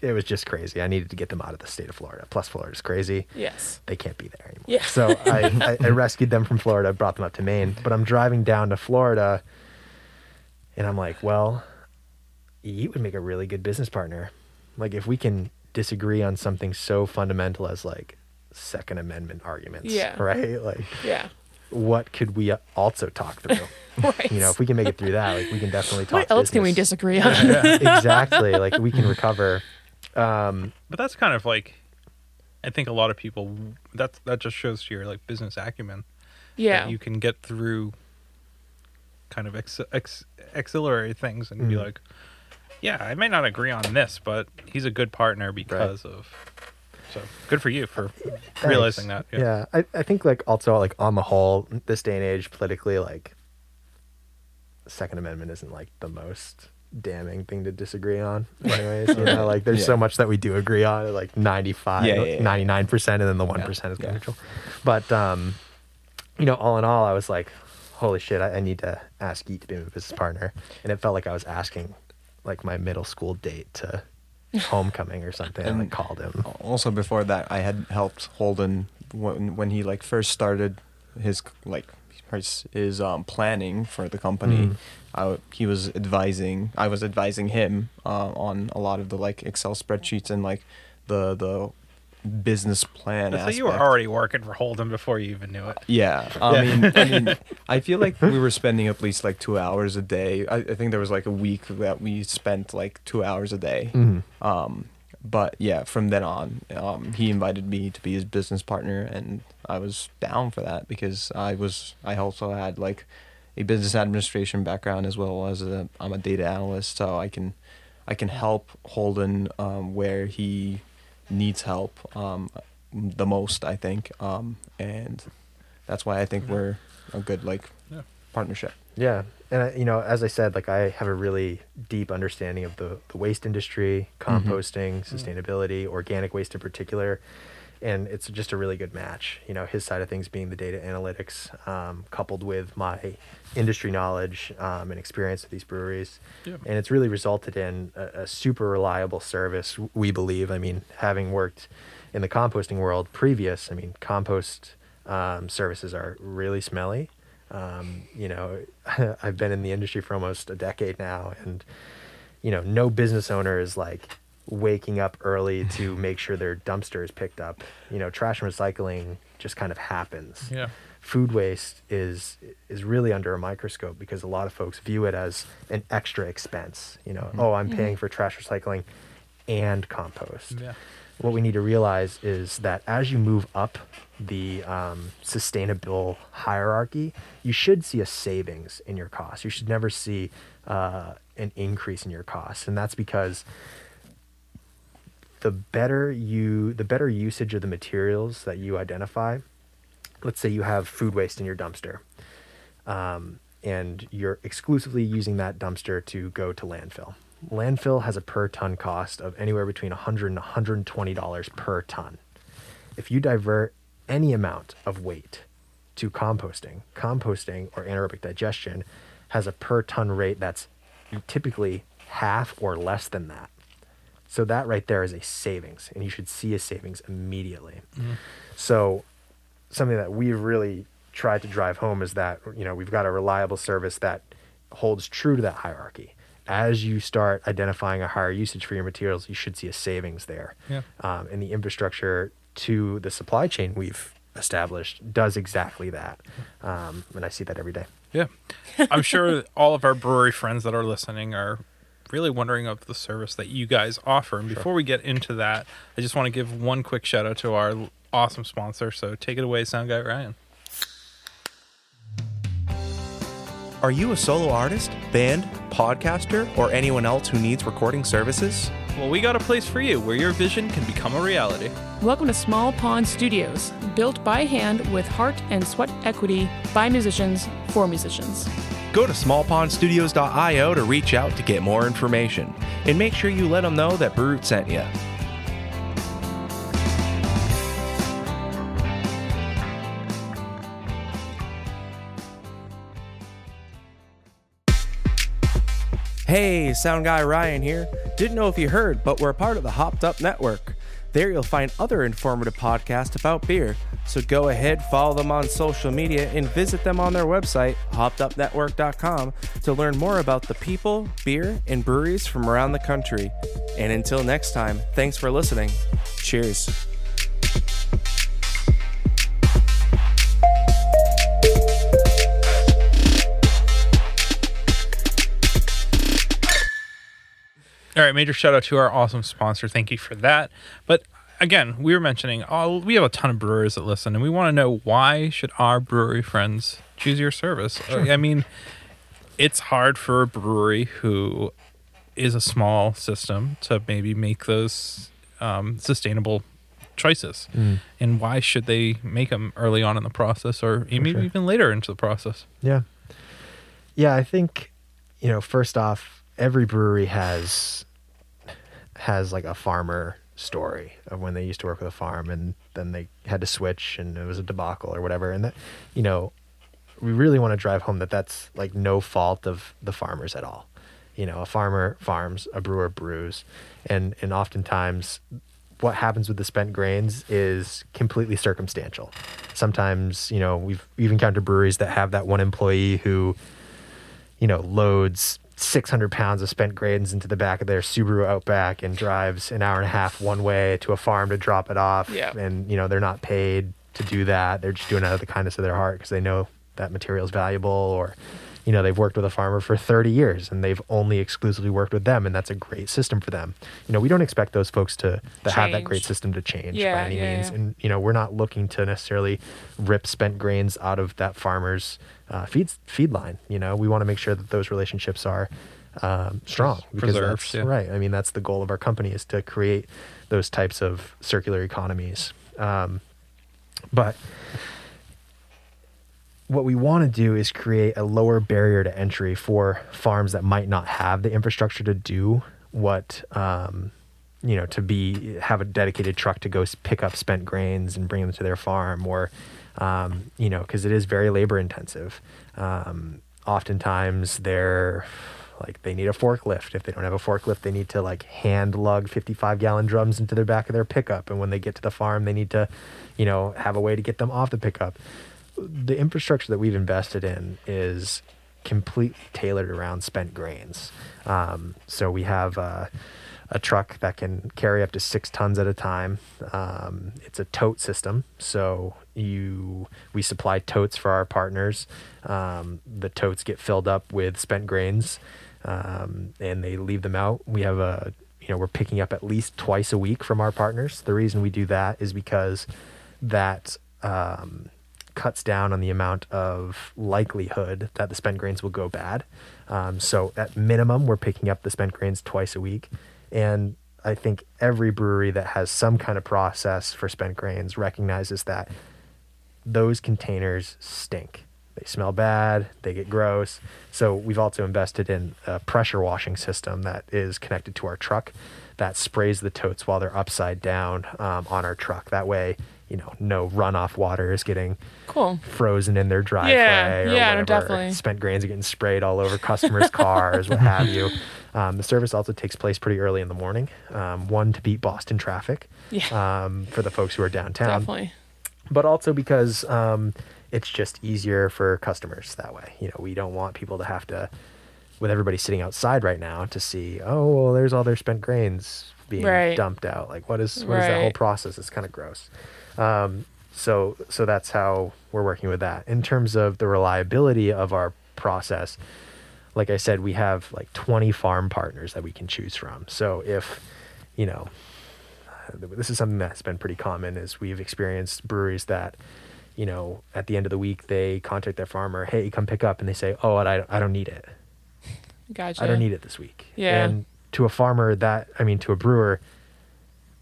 Yeah. It was just crazy. I needed to get them out of the state of Florida. Plus, Florida's crazy. Yes. They can't be there anymore. Yeah. So I, I, I rescued them from Florida, brought them up to Maine. But I'm driving down to Florida, and I'm like, well, you would make a really good business partner. Like, if we can disagree on something so fundamental as, like, Second Amendment arguments. Yeah. Right? Like, yeah. What could we also talk through? Right. You know, if we can make it through that, like, we can definitely talk What else business. Can we disagree on? Yeah, yeah. Exactly. Like, we can recover. Um, but that's kind of like, I think a lot of people, that's, that just shows your like business acumen. Yeah. That you can get through kind of ex, ex, auxiliary things and mm-hmm. be like, yeah, I may not agree on this, but he's a good partner because right. of, so good for you for Thanks. Realizing that. Yeah. yeah. I, I think like also like on the whole, this day and age politically, like the Second Amendment isn't like the most damning thing to disagree on anyways. You know, like there's yeah. so much that we do agree on, like ninety-five yeah, yeah, yeah. ninety-nine percent, and then the one percent yeah, is gun yeah. control. But um you know, all in all, I was like, holy shit, I, I need to ask Yeet to be my business partner. And it felt like I was asking like my middle school date to homecoming or something. And I like, called him. Also before that, I had helped Holden when when he like first started his like his, his um planning for the company. Mm. I, he was advising I was advising him uh, on a lot of the like Excel spreadsheets and like the the business plan aspect. So you were already working for Holden before you even knew it. Yeah, I yeah. mean, I mean, I feel like we were spending at least like two hours a day. I, I think there was like a week that we spent like two hours a day. Mm-hmm. Um, but yeah, from then on, um, he invited me to be his business partner, and I was down for that because I was I also had like a business administration background as well as a, I'm a data analyst, so I can, I can help Holden um, where he needs help um, the most, I think, um, and that's why I think yeah. we're a good like yeah. partnership. Yeah, and I, you know, as I said, like I have a really deep understanding of the the waste industry, composting, mm-hmm. sustainability, mm-hmm. organic waste in particular. And it's just a really good match, you know, his side of things being the data analytics, um, coupled with my industry knowledge um, and experience at these breweries. Yeah. And it's really resulted in a, a super reliable service, we believe. I mean, having worked in the composting world previous, I mean, compost um, services are really smelly. Um, you know, I've been in the industry for almost a decade now, and, you know, no business owner is like, waking up early to make sure their dumpster is picked up. You know, trash and recycling just kind of happens. Yeah. Food waste is is really under a microscope because a lot of folks view it as an extra expense. You know, mm-hmm. oh, I'm paying for trash recycling and compost. Yeah. What we need to realize is that as you move up the um, sustainable hierarchy, you should see a savings in your costs. You should never see uh, an increase in your costs. And that's because the better you, the better usage of the materials that you identify. Let's say you have food waste in your dumpster, um, and you're exclusively using that dumpster to go to landfill. Landfill has a per ton cost of anywhere between one hundred dollars and one hundred twenty dollars per ton. If you divert any amount of weight to composting, composting or anaerobic digestion has a per ton rate that's typically half or less than that. So that right there is a savings, and you should see a savings immediately. Mm-hmm. So something that we've really tried to drive home is that, you know, we've got a reliable service that holds true to that hierarchy. As you start identifying a higher usage for your materials, you should see a savings there. Yeah. Um, and the infrastructure to the supply chain we've established does exactly that. Um, and I see that every day. Yeah. I'm sure all of our brewery friends that are listening are really wondering of the service that you guys offer. And sure. Before we get into that, I just want to give one quick shout out to our awesome sponsor. So take it away, Sound Guy Ryan. Are you a solo artist, band, podcaster, or anyone else who needs recording services? Well, we got a place for you where your vision can become a reality. Welcome to Small Pond Studios, built by hand with heart and sweat equity by musicians for musicians. Go to small pond studios dot io to reach out to get more information. And make sure you let them know that Brewroot sent you. Hey, Sound Guy Ryan here. Didn't know if you heard, but we're a part of the Hopped Up Network. There you'll find other informative podcasts about beer, so go ahead, follow them on social media, and visit them on their website, hopped up network dot com, to learn more about the people, beer, and breweries from around the country. And until next time, thanks for listening. Cheers. All right, major shout out to our awesome sponsor. Thank you for that. But again, we were mentioning oh, we have a ton of brewers that listen, and we want to know, why should our brewery friends choose your service? Sure. I mean, it's hard for a brewery who is a small system to maybe make those um, sustainable choices. Mm. And why should they make them early on in the process, or maybe sure. even later into the process? Yeah. Yeah, I think, you know, first off, every brewery has... has like a farmer story of when they used to work with a farm and then they had to switch and it was a debacle or whatever. And that, you know, we really want to drive home that that's like no fault of the farmers at all. You know, a farmer farms, a brewer brews, and and oftentimes what happens with the spent grains is completely circumstantial. Sometimes, you know, we've we've encountered breweries that have that one employee who, you know, loads six hundred pounds of spent grains into the back of their Subaru Outback and drives an hour and a half one way to a farm to drop it off. Yeah. And, you know, they're not paid to do that. They're just doing it out of the kindness of their heart because they know that material is valuable. Or, you know, they've worked with a farmer for thirty years and they've only exclusively worked with them, and that's a great system for them. You know, we don't expect those folks to, to have that great system to change yeah, by any yeah, means. Yeah. And, you know, we're not looking to necessarily rip spent grains out of that farmer's Uh, feed feed line. You know, we want to make sure that those relationships are um, strong, because preserved, that's yeah. right. I mean, that's the goal of our company, is to create those types of circular economies. Um, but what we want to do is create a lower barrier to entry for farms that might not have the infrastructure to do what, um, you know, to be have a dedicated truck to go pick up spent grains and bring them to their farm, or Um, you know, because it is very labor intensive. Um, oftentimes they're like, they need a forklift. If they don't have a forklift, they need to like hand lug fifty-five gallon drums into the back of their pickup. And when they get to the farm, they need to, you know, have a way to get them off the pickup. The infrastructure that we've invested in is completely tailored around spent grains. Um, so we have, uh, a truck that can carry up to six tons at a time. Um, it's a tote system. So you, we supply totes for our partners. Um, the totes get filled up with spent grains, um, and they leave them out. We have a, you know, we're picking up at least twice a week from our partners. The reason we do that is because that, um, cuts down on the amount of likelihood that the spent grains will go bad. Um, so at minimum, we're picking up the spent grains twice a week. And I think every brewery that has some kind of process for spent grains recognizes that those containers stink. They smell bad, they get gross. So we've also invested in a pressure washing system that is connected to our truck that sprays the totes while they're upside down um, on our truck. That way, you know, no runoff water is getting cool. frozen in their driveway yeah, or yeah, whatever. Definitely. Spent grains are getting sprayed all over customers' cars, what have you. Um, the service also takes place pretty early in the morning, um, one to beat Boston traffic yeah. um, for the folks who are downtown. Definitely. But also because um, it's just easier for customers that way. You know, we don't want people to have to, with everybody sitting outside right now, to see, oh, well, there's all their spent grains being right. dumped out. Like, what is what right. is that whole process? It's kind of gross. Um, so, so that's how we're working with that. In terms of the reliability of our process, like I said, we have like twenty farm partners that we can choose from. So if, you know, this is something that's been pretty common, is we've experienced breweries that, you know, at the end of the week, they contact their farmer, hey, come pick up. And they say, oh, and I, I don't need it. Gotcha. I don't need it this week. Yeah. And to a farmer that, I mean, to a brewer,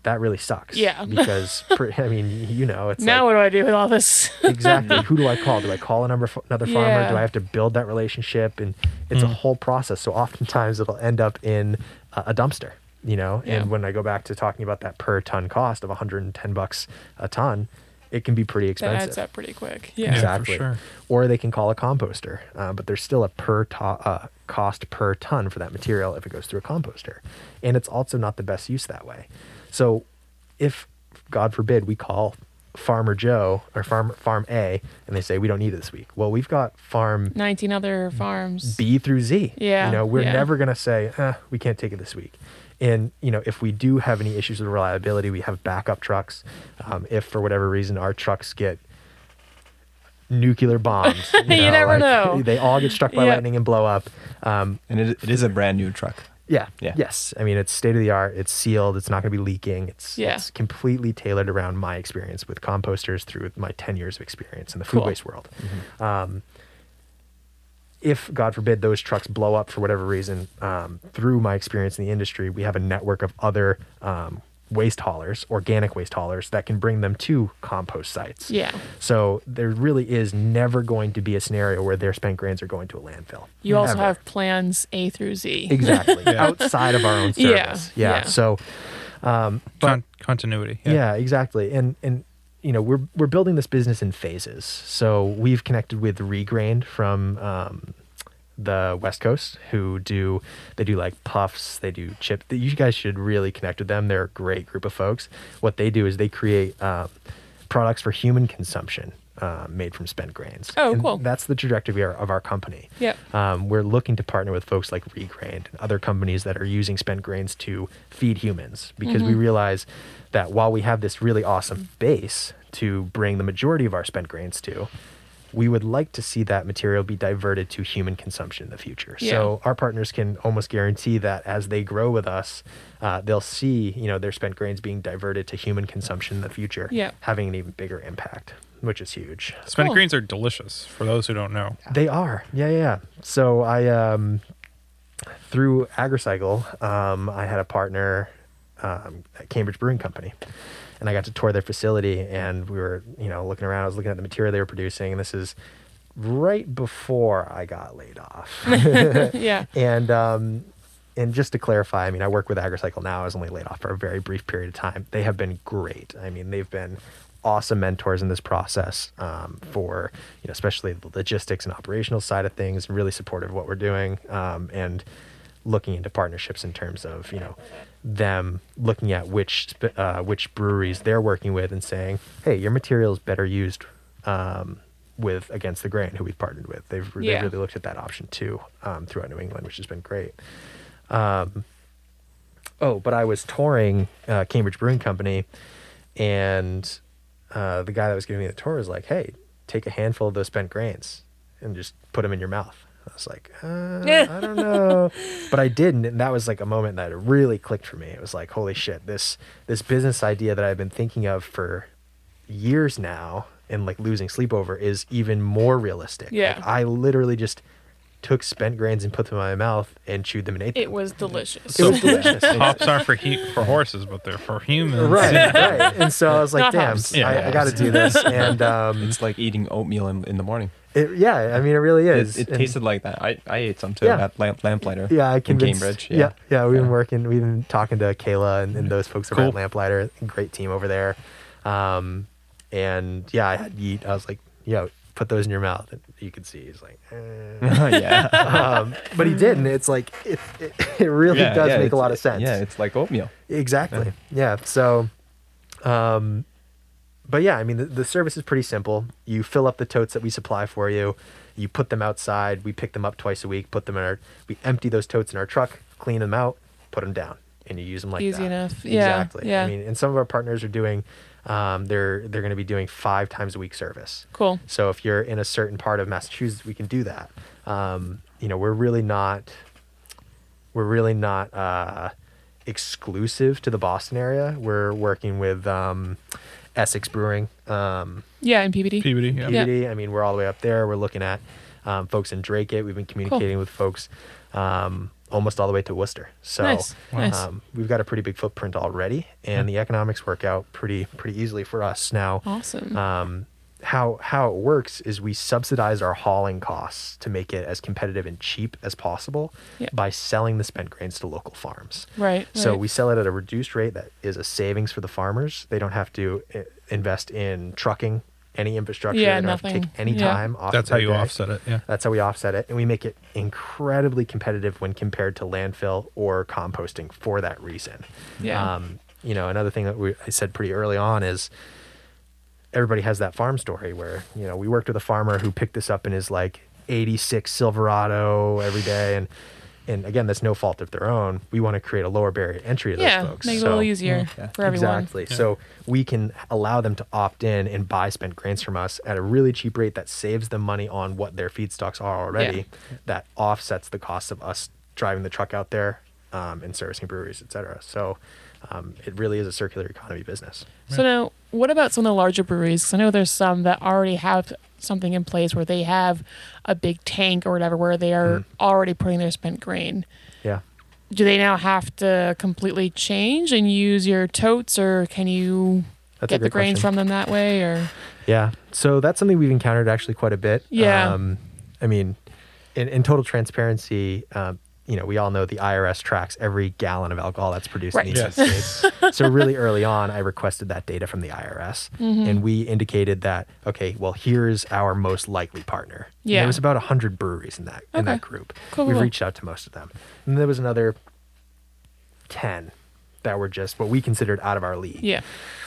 that really sucks. Yeah. Because, I mean, you know, it's now like, what do I do with all this? Exactly. Who do I call? Do I call a number, another farmer? Yeah. Do I have to build that relationship? And it's mm. a whole process. So oftentimes it'll end up in a, a dumpster, you know? Yeah. And when I go back to talking about that per ton cost of one hundred ten bucks a ton, it can be pretty expensive. That adds up pretty quick. Yeah, exactly. Yeah, for sure. Or they can call a composter, uh, but there's still a per to- uh, cost per ton for that material if it goes through a composter. And it's also not the best use that way. So if, God forbid, we call Farmer Joe or Farm Farm A and they say, we don't need it this week. Well, we've got Farm... nineteen other farms. B through Z. Yeah. You know, we're yeah. never going to say, eh, we can't take it this week. And, you know, if we do have any issues with reliability, we have backup trucks. Um, if for whatever reason our trucks get nuclear bombs. You, know, you never like, know. They all get struck by yep. lightning and blow up. Um, and it, it is a brand new truck. Yeah. yeah. Yes. I mean, it's state of the art. It's sealed. It's not going to be leaking. It's yeah. it's completely tailored around my experience with composters through my ten years of experience in the food cool. waste world. Mm-hmm. Um, if, God forbid, those trucks blow up for whatever reason, um, through my experience in the industry, we have a network of other um, waste haulers, organic waste haulers, that can bring them to compost sites. Yeah. So there really is never going to be a scenario where their spent grains are going to a landfill. You never. Also have plans A through Z. Exactly. yeah. Outside of our own service. Yeah. yeah. yeah. So, um, but, Con- continuity. Yeah. yeah, exactly. And, and, you know, we're we're building this business in phases. So we've connected with Regrained from um, the West Coast, who do they do like puffs, they do chip. You guys should really connect with them. They're a great group of folks. What they do is they create um, products for human consumption uh, made from spent grains. Oh, and cool! That's the trajectory of our, of our company. Yeah, um, we're looking to partner with folks like Regrained and other companies that are using spent grains to feed humans, because mm-hmm. we realize that while we have this really awesome base to bring the majority of our spent grains to, we would like to see that material be diverted to human consumption in the future. Yeah. So our partners can almost guarantee that as they grow with us, uh, they'll see, you know, their spent grains being diverted to human consumption in the future, yeah. having an even bigger impact, which is huge. Spent cool. grains are delicious, for those who don't know. They are. Yeah, yeah. So I, um, through AgriCycle, um, I had a partner um, at Cambridge Brewing Company. And I got to tour their facility, and we were, you know, looking around. I was looking at the material they were producing, and this is right before I got laid off. yeah. And um, and just to clarify, I mean, I work with AgriCycle now. I was only laid off for a very brief period of time. They have been great. I mean, they've been awesome mentors in this process um, for, you know, especially the logistics and operational side of things, and really supportive of what we're doing, um, and looking into partnerships in terms of, you know, them looking at which uh, which breweries they're working with and saying, hey, your material is better used um, with Against the Grain, who we've partnered with. They've, yeah. they've really looked at that option too um, throughout New England, which has been great. Um, Oh, but I was touring uh, Cambridge Brewing Company, and uh, the guy that was giving me the tour was like, hey, take a handful of those spent grains and just put them in your mouth. I was like, uh, I don't know. But I didn't, and that was like a moment that really clicked for me. It was like, holy shit, this this business idea that I've been thinking of for years now and like losing sleep over is even more realistic. Yeah. Like, I literally just took spent grains and put them in my mouth and chewed them and ate them. It was delicious. It was delicious. Hops aren't for he- for horses, but they're for humans. Right, yeah. right. And so I was like, Not damn, yeah, I, I got to do this. And um, it's like eating oatmeal in, in the morning. It, yeah, I mean, it really is. It, it tasted like that. I, I ate some too yeah. at Lamp, Lamplighter yeah, I in Cambridge. Yeah, yeah, yeah we've yeah. been working, we've been talking to Kayla and, and those folks over cool. at Lamplighter. Great team over there. Um, and yeah, I had yeast. I was like, yeah, put those in your mouth. And you could see he's like, eh. yeah. Um, but he didn't. It's like, it it, it really yeah, does yeah, make a lot of sense. Yeah, it's like oatmeal. Exactly. Yeah. yeah. So, um, but yeah, I mean, the, the service is pretty simple. You fill up the totes that we supply for you. You put them outside. We pick them up twice a week, put them in our, we empty those totes in our truck, clean them out, put them down, and you use them like Easy that. Easy enough. Exactly. Yeah. Exactly. Yeah. I mean, and some of our partners are doing, um, they're, they're going to be doing five times a week service. Cool. So if you're in a certain part of Massachusetts, we can do that. Um, you know, we're really not, we're really not, uh, exclusive to the Boston area. We're working with, um, Essex Brewing. Um, yeah, and P B D. P B D, yeah. P B D, yeah. I mean, we're all the way up there. We're looking at um, folks in Drake it. We've been communicating cool. with folks um, almost all the way to Worcester. So nice. Nice. Um, we've got a pretty big footprint already, and the economics work out pretty pretty easily for us now. Awesome. Um, how, how it works is we subsidize our hauling costs to make it as competitive and cheap as possible yeah. by selling the spent grains to local farms. Right. So right. we sell it at a reduced rate that is a savings for the farmers. They don't have to invest in trucking, any infrastructure. Yeah, they don't nothing. have to take any yeah. time off. That's how you day. offset it. Yeah. That's how we offset it. And we make it incredibly competitive when compared to landfill or composting for that reason. Yeah. Um, you know, another thing that we I said pretty early on is, everybody has that farm story where, you know, we worked with a farmer who picked this up in his like eighty-six Silverado every day. And, and again, that's no fault of their own. We want to create a lower barrier to entry to yeah, those folks. Yeah, make it so, a little easier yeah. for everyone. Exactly. Yeah. So we can allow them to opt in and buy spent grains from us at a really cheap rate that saves them money on what their feedstocks are already. Yeah. That offsets the cost of us driving the truck out there um, and servicing breweries, et cetera. So Um, it really is a circular economy business. So now, what about some of the larger breweries? Because I know there's some that already have something in place where they have a big tank or whatever, where they are mm. already putting their spent grain. Yeah. Do they now have to completely change and use your totes, or can you that's get the grains question. from them that way? Or yeah, so that's something we've encountered actually quite a bit. Yeah. Um, I mean, in, in total transparency, uh, you know, we all know the I R S tracks every gallon of alcohol that's produced right. in the United yes. States. So really early on, I requested that data from the I R S, mm-hmm. and we indicated that, okay, well, here's our most likely partner. Yeah. And there was about one hundred breweries in that okay. in that group. Cool, We've cool. reached out to most of them. And there was another ten that were just what we considered out of our league. Yeah.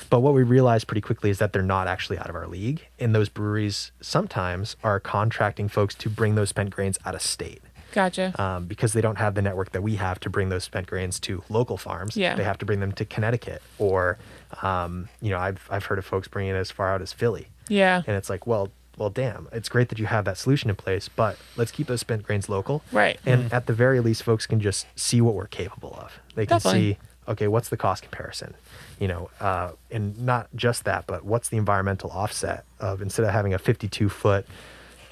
But what we realized pretty quickly is that they're not actually out of our league, and those breweries sometimes are contracting folks to bring those spent grains out of state. Gotcha. Um, because they don't have the network that we have to bring those spent grains to local farms. Yeah. They have to bring them to Connecticut, or, um, you know, I've I've heard of folks bringing it as far out as Philly. Yeah. And it's like, well, well, damn, it's great that you have that solution in place, but let's keep those spent grains local. Right. And mm-hmm. at the very least, folks can just see what we're capable of. They can Definitely. see, okay, what's the cost comparison? You know, uh, and not just that, but what's the environmental offset of, instead of having a fifty-two foot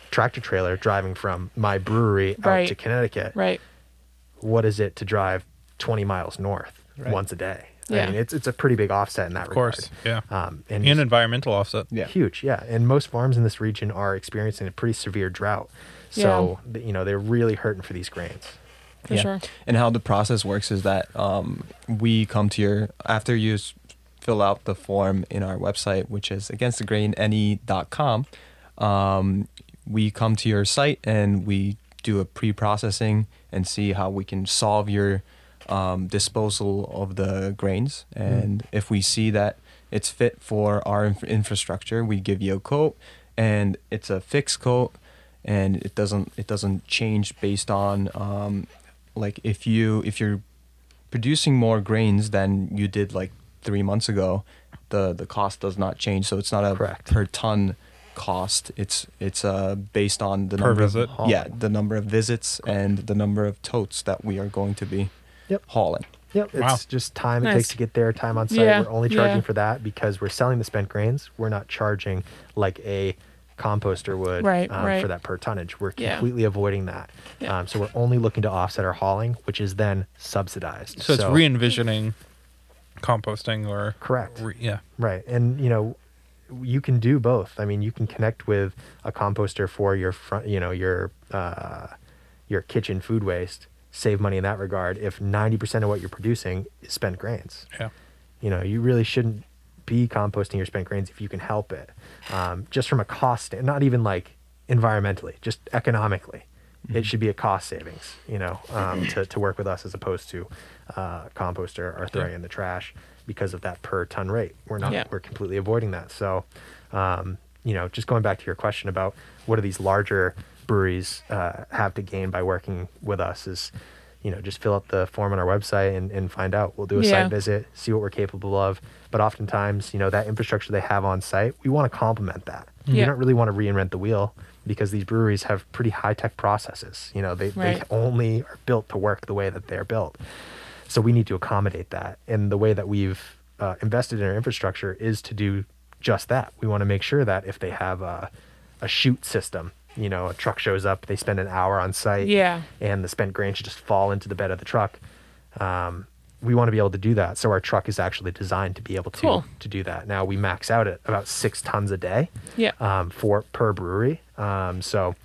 tractor trailer driving from my brewery right. out to Connecticut, right what is it to drive twenty miles north right. once a day? yeah. I mean, it's it's a pretty big offset in that of regard. course yeah um and, and environmental offset yeah huge yeah and most farms in this region are experiencing a pretty severe drought, so yeah. you know, they're really hurting for these grains. for yeah. sure And how the process works is that um we come to your, after you fill out the form in our website, which is against the grain n e dot com, um we come to your site and we do a pre-processing and see how we can solve your um, disposal of the grains. And mm. if we see that it's fit for our inf- infrastructure, we give you a quote, and it's a fixed quote, and it doesn't it doesn't change based on um, like if you if your producing more grains than you did like three months ago, the the cost does not change. So it's not a Correct. per ton cost. It's it's uh based on the per number visit. Of, yeah the number of visits Correct. and the number of totes that we are going to be yep. hauling. Yep, wow. It's just time nice. it takes to get there, time on site. Yeah. We're only charging yeah. for that because we're selling the spent grains. We're not charging like a composter would right, um, right. for that per tonnage. We're completely yeah. avoiding that. Yeah. Um, so we're only looking to offset our hauling, which is then subsidized. So, so it's re-envisioning composting or... Correct. Re- yeah. Right. And, you know, you can do both. I mean, you can connect with a composter for your front, you know, your uh, your kitchen food waste, save money in that regard if ninety percent of what you're producing is spent grains. Yeah. You know, you really shouldn't be composting your spent grains if you can help it. Um, just from a cost, not even like environmentally, just economically. Mm-hmm. It should be a cost savings, you know, um, to, to work with us as opposed to uh, composter or throwing yeah. in the trash because of that per ton rate. We're not, yeah. we're completely avoiding that. So, um, you know, just going back to your question about what are these larger breweries uh, have to gain by working with us is, you know, just fill out the form on our website and, and find out. We'll do a yeah. site visit, see what we're capable of. But oftentimes, you know, that infrastructure they have on site, we want to complement that. Mm-hmm. We don't really want to reinvent the wheel because these breweries have pretty high-tech processes. You know, they, right. they only are built to work the way that they're built. So we need to accommodate that. And the way that we've uh, invested in our infrastructure is to do just that. We want to make sure that if they have a, a chute system, you know, a truck shows up, they spend an hour on site yeah. and the spent grain should just fall into the bed of the truck. Um, we want to be able to do that. So our truck is actually designed to be able to, cool. to do that. Now we max out at about six tons a day yeah. um, for per brewery. Um, so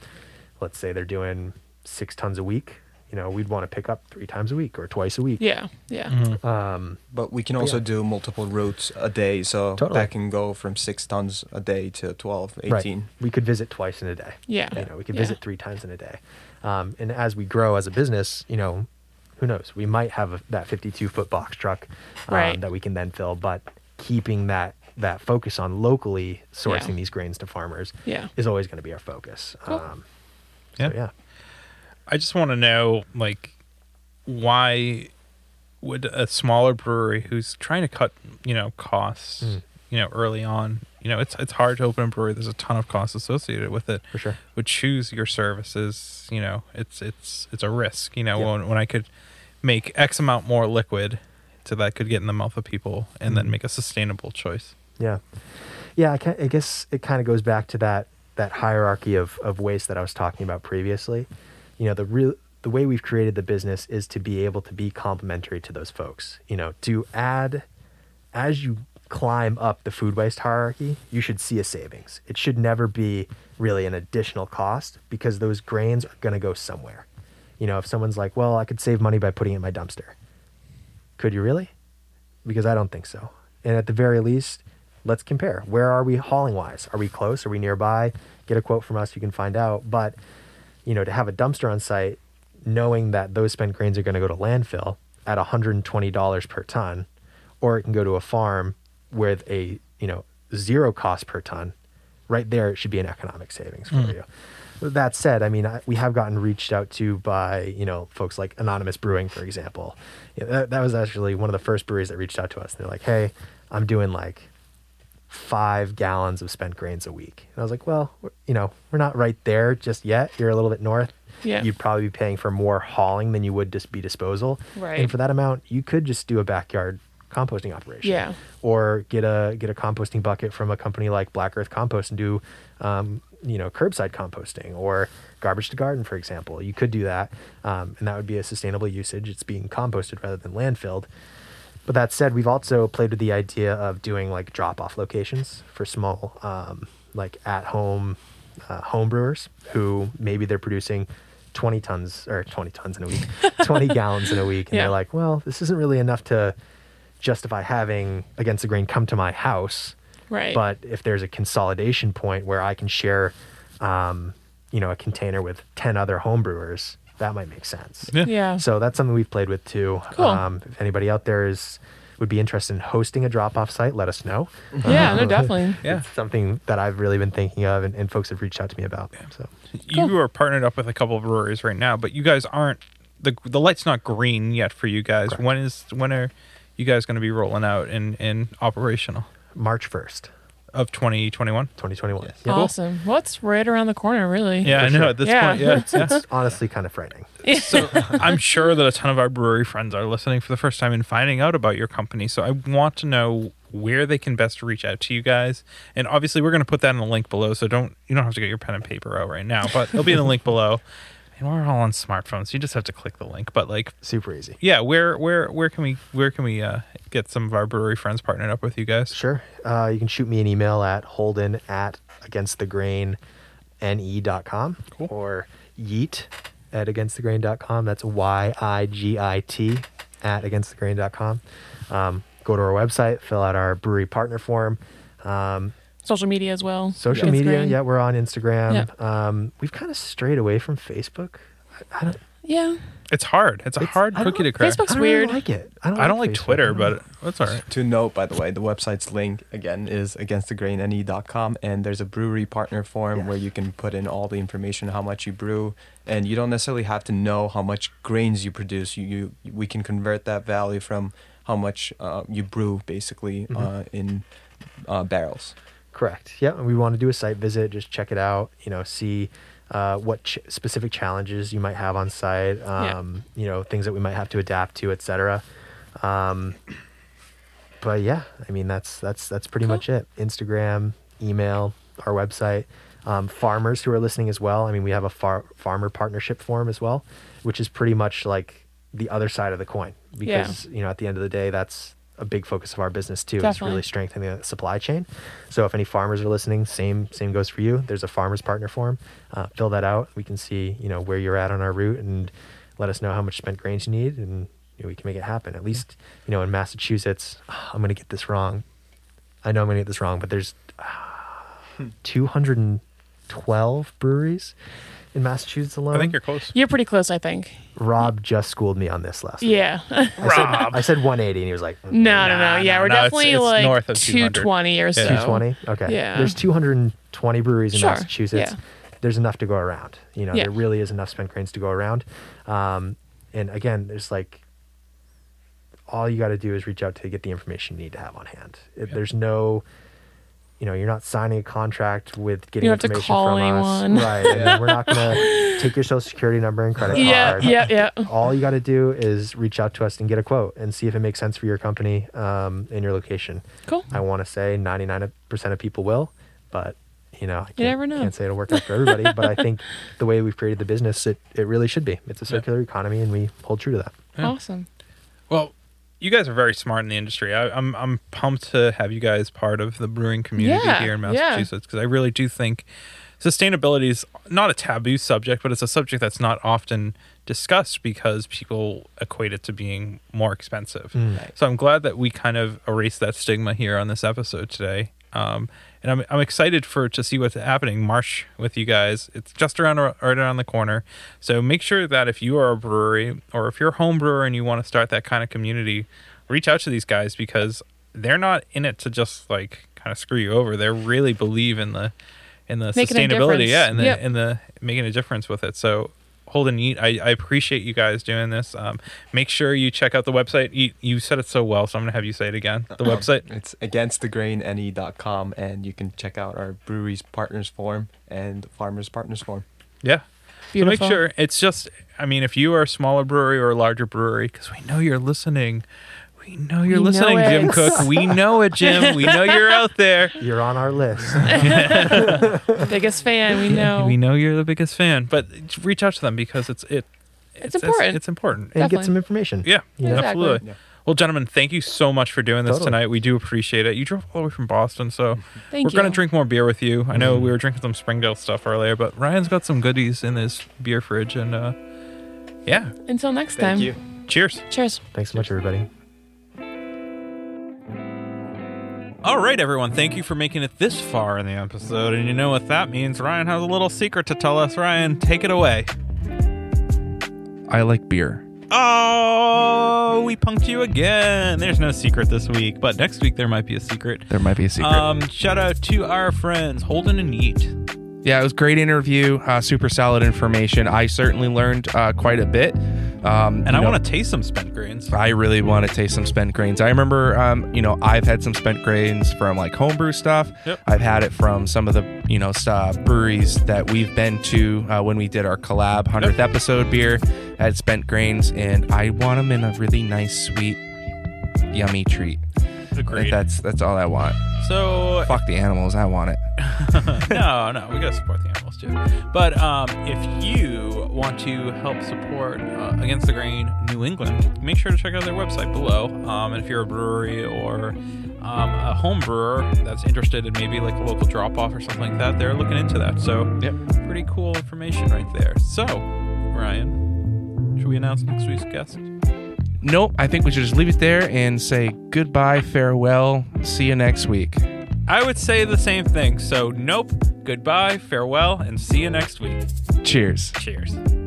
let's say they're doing six tons a week. You know, we'd want to pick up three times a week or twice a week. Yeah, yeah. Mm-hmm. Um, but we can also yeah. do multiple routes a day. So totally. that can go from six tons a day to twelve, eighteen. Right. We could visit twice in a day. Yeah. You know, we could yeah. visit three times in a day. Um, and as we grow as a business, you know, who knows? We might have a, that fifty-two foot box truck um, right. that we can then fill. But keeping that that focus on locally sourcing yeah. these grains to farmers yeah. is always going to be our focus. Cool. Um, so, yeah. yeah. I just want to know, like, why would a smaller brewery who's trying to cut, you know, costs, mm. you know, early on, you know, it's it's hard to open a brewery. There's a ton of costs associated with it. For sure. Would choose your services, you know, it's it's it's a risk, you know, yeah. when when I could make X amount more liquid so that I could get in the mouth of people and mm-hmm. then make a sustainable choice. Yeah. Yeah, I, can, I guess it kind of goes back to that, that hierarchy of, of waste that I was talking about previously. You know, the real the way we've created the business is to be able to be complementary to those folks. You know, to add as you climb up the food waste hierarchy, you should see a savings. It should never be really an additional cost because those grains are going to go somewhere. You know, if someone's like, well, I could save money by putting it in my dumpster. Could you really? Because I don't think so. And at the very least, let's compare. Where are we hauling wise? Are we close? Are we nearby? Get a quote from us. You can find out. But you know, to have a dumpster on site, knowing that those spent grains are going to go to landfill at one hundred twenty dollars per ton, or it can go to a farm with a, you know, zero cost per ton, right there, it should be an economic savings for mm. you. With that said, I mean, I, we have gotten reached out to by, you know, folks like Anonymous Brewing, for example. You know, that, that was actually one of the first breweries that reached out to us. They're like, hey, I'm doing like five gallons of spent grains a week. And I was like, well, you know, we're not right there just yet. You're a little bit north. Yeah. You'd probably be paying for more hauling than you would just be disposal. Right. And for that amount, you could just do a backyard composting operation. Yeah. Or get a get a composting bucket from a company like Black Earth Compost and do, um, you know, curbside composting or Garbage to Garden, for example. You could do that. Um, and that would be a sustainable usage. It's being composted rather than landfilled. But that said, we've also played with the idea of doing like drop-off locations for small, um, like at-home uh, home brewers who maybe they're producing twenty tons or twenty tons in a week, twenty gallons in a week. And yeah. they're like, well, this isn't really enough to justify having Against the Grain come to my house. Right. But if there's a consolidation point where I can share, um, you know, a container with ten other home brewers, that might make sense. Yeah. yeah. So that's something we've played with too. Cool. Um, if anybody out there is would be interested in hosting a drop-off site, let us know. Yeah, um, no, definitely. Yeah. It's something that I've really been thinking of and, and folks have reached out to me about. Yeah. So You cool. are partnered up with a couple of breweries right now, but you guys aren't the the light's not green yet for you guys. Correct. When is when are you guys going to be rolling out and, and operational? March first. Of twenty twenty-one? twenty twenty-one. Yes. Yeah. Awesome. Cool. Well, it's right around the corner, really. Yeah, For I know. Sure. At this yeah. point, yeah. It's, yeah. it's honestly kind of frightening. So I'm sure that a ton of our brewery friends are listening for the first time and finding out about your company. So I want to know where they can best reach out to you guys. And obviously, we're going to put that in the link below. So don't you don't have to get your pen and paper out right now, but it'll be in the link below. And we're all on smartphones. So you just have to click the link. But like super easy. Yeah. Where where where can we where can we uh, get some of our brewery friends partnered up with you guys? Sure. Uh, you can shoot me an email at Holden at against the grain ne dot com cool. or yeet at against the grain dot com. That's y i g i t at against the grain dot com. Um, go to our website, fill out our brewery partner form. Um, Social media as well. Social yeah. media, Instagram. yeah, we're on Instagram. Yeah. Um, we've kind of strayed away from Facebook. I, I don't. Yeah. It's hard. It's a it's, hard cookie to crack. Facebook's I don't weird. Really like it. I don't. I don't like, like Twitter, don't but that's all right. To note, by the way, the website's link again is against the grain n e dot com, and there's a brewery partner form yeah. where you can put in all the information, how much you brew, and you don't necessarily have to know how much grains you produce. You, you we can convert that value from how much uh, you brew, basically, mm-hmm. uh, in uh, barrels. Correct. Yeah, and we want to do a site visit, just check it out, you know, see uh, what ch- specific challenges you might have on site, um, yeah. you know, things that we might have to adapt to, et cetera. Um, but yeah, I mean, that's that's that's pretty cool. much it. Instagram, email, our website. Um, farmers who are listening as well. I mean, we have a far- farmer partnership form as well, which is pretty much like the other side of the coin because, yeah. you know, at the end of the day, that's a big focus of our business too. Definitely. Is really strengthening the supply chain. So if any farmers are listening, same same goes for you. There's a farmers partner form. Uh, fill that out. We can see, you know, where you're at on our route and let us know how much spent grains you need, and you know, we can make it happen. At least, you know, in Massachusetts, oh, I'm going to get this wrong. I know I'm going to get this wrong, but there's uh, two hundred twelve breweries in Massachusetts alone. I think you're close. You're pretty close, I think. Rob just schooled me on this last yeah. week. Yeah. Rob. I said one eighty, and he was like, mm, No, no, no. Yeah, no, we're no, definitely it's, it's like two twenty or so. two twenty? Okay. Yeah. There's two hundred twenty breweries in sure. Massachusetts. Yeah. There's enough to go around. You know, yeah. there really is enough spent grains to go around. Um, and again, there's like, all you got to do is reach out to get the information you need to have on hand. It, yeah. There's no... You know, you're not signing a contract with getting information from anyone. us. Right. Yeah. And we're not going to take your social security number and credit yeah, card. Yeah, yeah, yeah. All you got to do is reach out to us and get a quote and see if it makes sense for your company um, and your location. Cool. I want to say ninety-nine percent of people will, but, you know, I can't, you never know. Can't say it'll work out for everybody. But I think the way we've created the business, it, it really should be. It's a circular yeah. economy, and we hold true to that. Yeah. Awesome. Well, you guys are very smart in the industry. I, I'm I'm pumped to have you guys part of the brewing community yeah, here in Massachusetts because yeah. I really do think sustainability is not a taboo subject, but it's a subject that's not often discussed because people equate it to being more expensive. Mm. Right. So I'm glad that we kind of erased that stigma here on this episode today. Um, and I'm I'm excited for to see what's happening March with you guys. It's just around right around the corner. So make sure that if you are a brewery or if you're a home brewer and you want to start that kind of community, reach out to these guys because they're not in it to just like kind of screw you over. They really believe in the in the making sustainability, yeah, and the yep. in the making a difference with it. So Holden, Yeet, I, I appreciate you guys doing this. Um, make sure you check out the website. You, you said it so well, so I'm going to have you say it again. The website? It's against the grain n e dot com, and you can check out our breweries partners form and farmers partners form. Yeah. Beautiful. So make sure it's just, I mean, if you are a smaller brewery or a larger brewery, because we know you're listening. We know you're we listening, know Jim Cook. We know it, Jim. We know you're out there. You're on our list. Biggest fan, we know. We know you're the biggest fan, but reach out to them because it's it. It's, it's important. It's, it's important. And definitely. Get some information. Yeah, yeah. Exactly. Absolutely. Yeah. Well, gentlemen, thank you so much for doing this totally. tonight. We do appreciate it. You drove all the way from Boston, so thank we're going to drink more beer with you. I know mm. we were drinking some Springdale stuff earlier, but Ryan's got some goodies in his beer fridge, and uh, yeah. Until next thank time. Thank you. Cheers. Cheers. Thanks so much, everybody. All right, everyone. Thank you for making it this far in the episode. And you know what that means. Ryan has a little secret to tell us. Ryan, take it away. I like beer. Oh, we punked you again. There's no secret this week, but next week there might be a secret. There might be a secret. Um, shout out to our friends, Holden and Yeet. Yeah, it was a great interview. Uh, super solid information. I certainly learned uh, quite a bit. Um, and I want to taste some spent grains. I really want to taste some spent grains. I remember, um, you know, I've had some spent grains from like homebrew stuff. Yep. I've had it from some of the, you know, uh, breweries that we've been to uh, when we did our collab hundredth yep. episode beer. I had spent grains, and I want them in a really nice, sweet, yummy treat. Agreed. I think that's that's all I want. So fuck the animals, I want it. no, no, we gotta support the animals too. But um, if you want to help support uh, Against the Grain New England, make sure to check out their website below. Um, and if you're a brewery or um, a home brewer that's interested in maybe like a local drop off or something like that, they're looking into that. So yep. pretty cool information right there. So Ryan, should we announce next week's guest? Nope, I think we should just leave it there and say goodbye, farewell, see you next week. I would say the same thing, so nope, goodbye, farewell, and see you next week. Cheers. Cheers.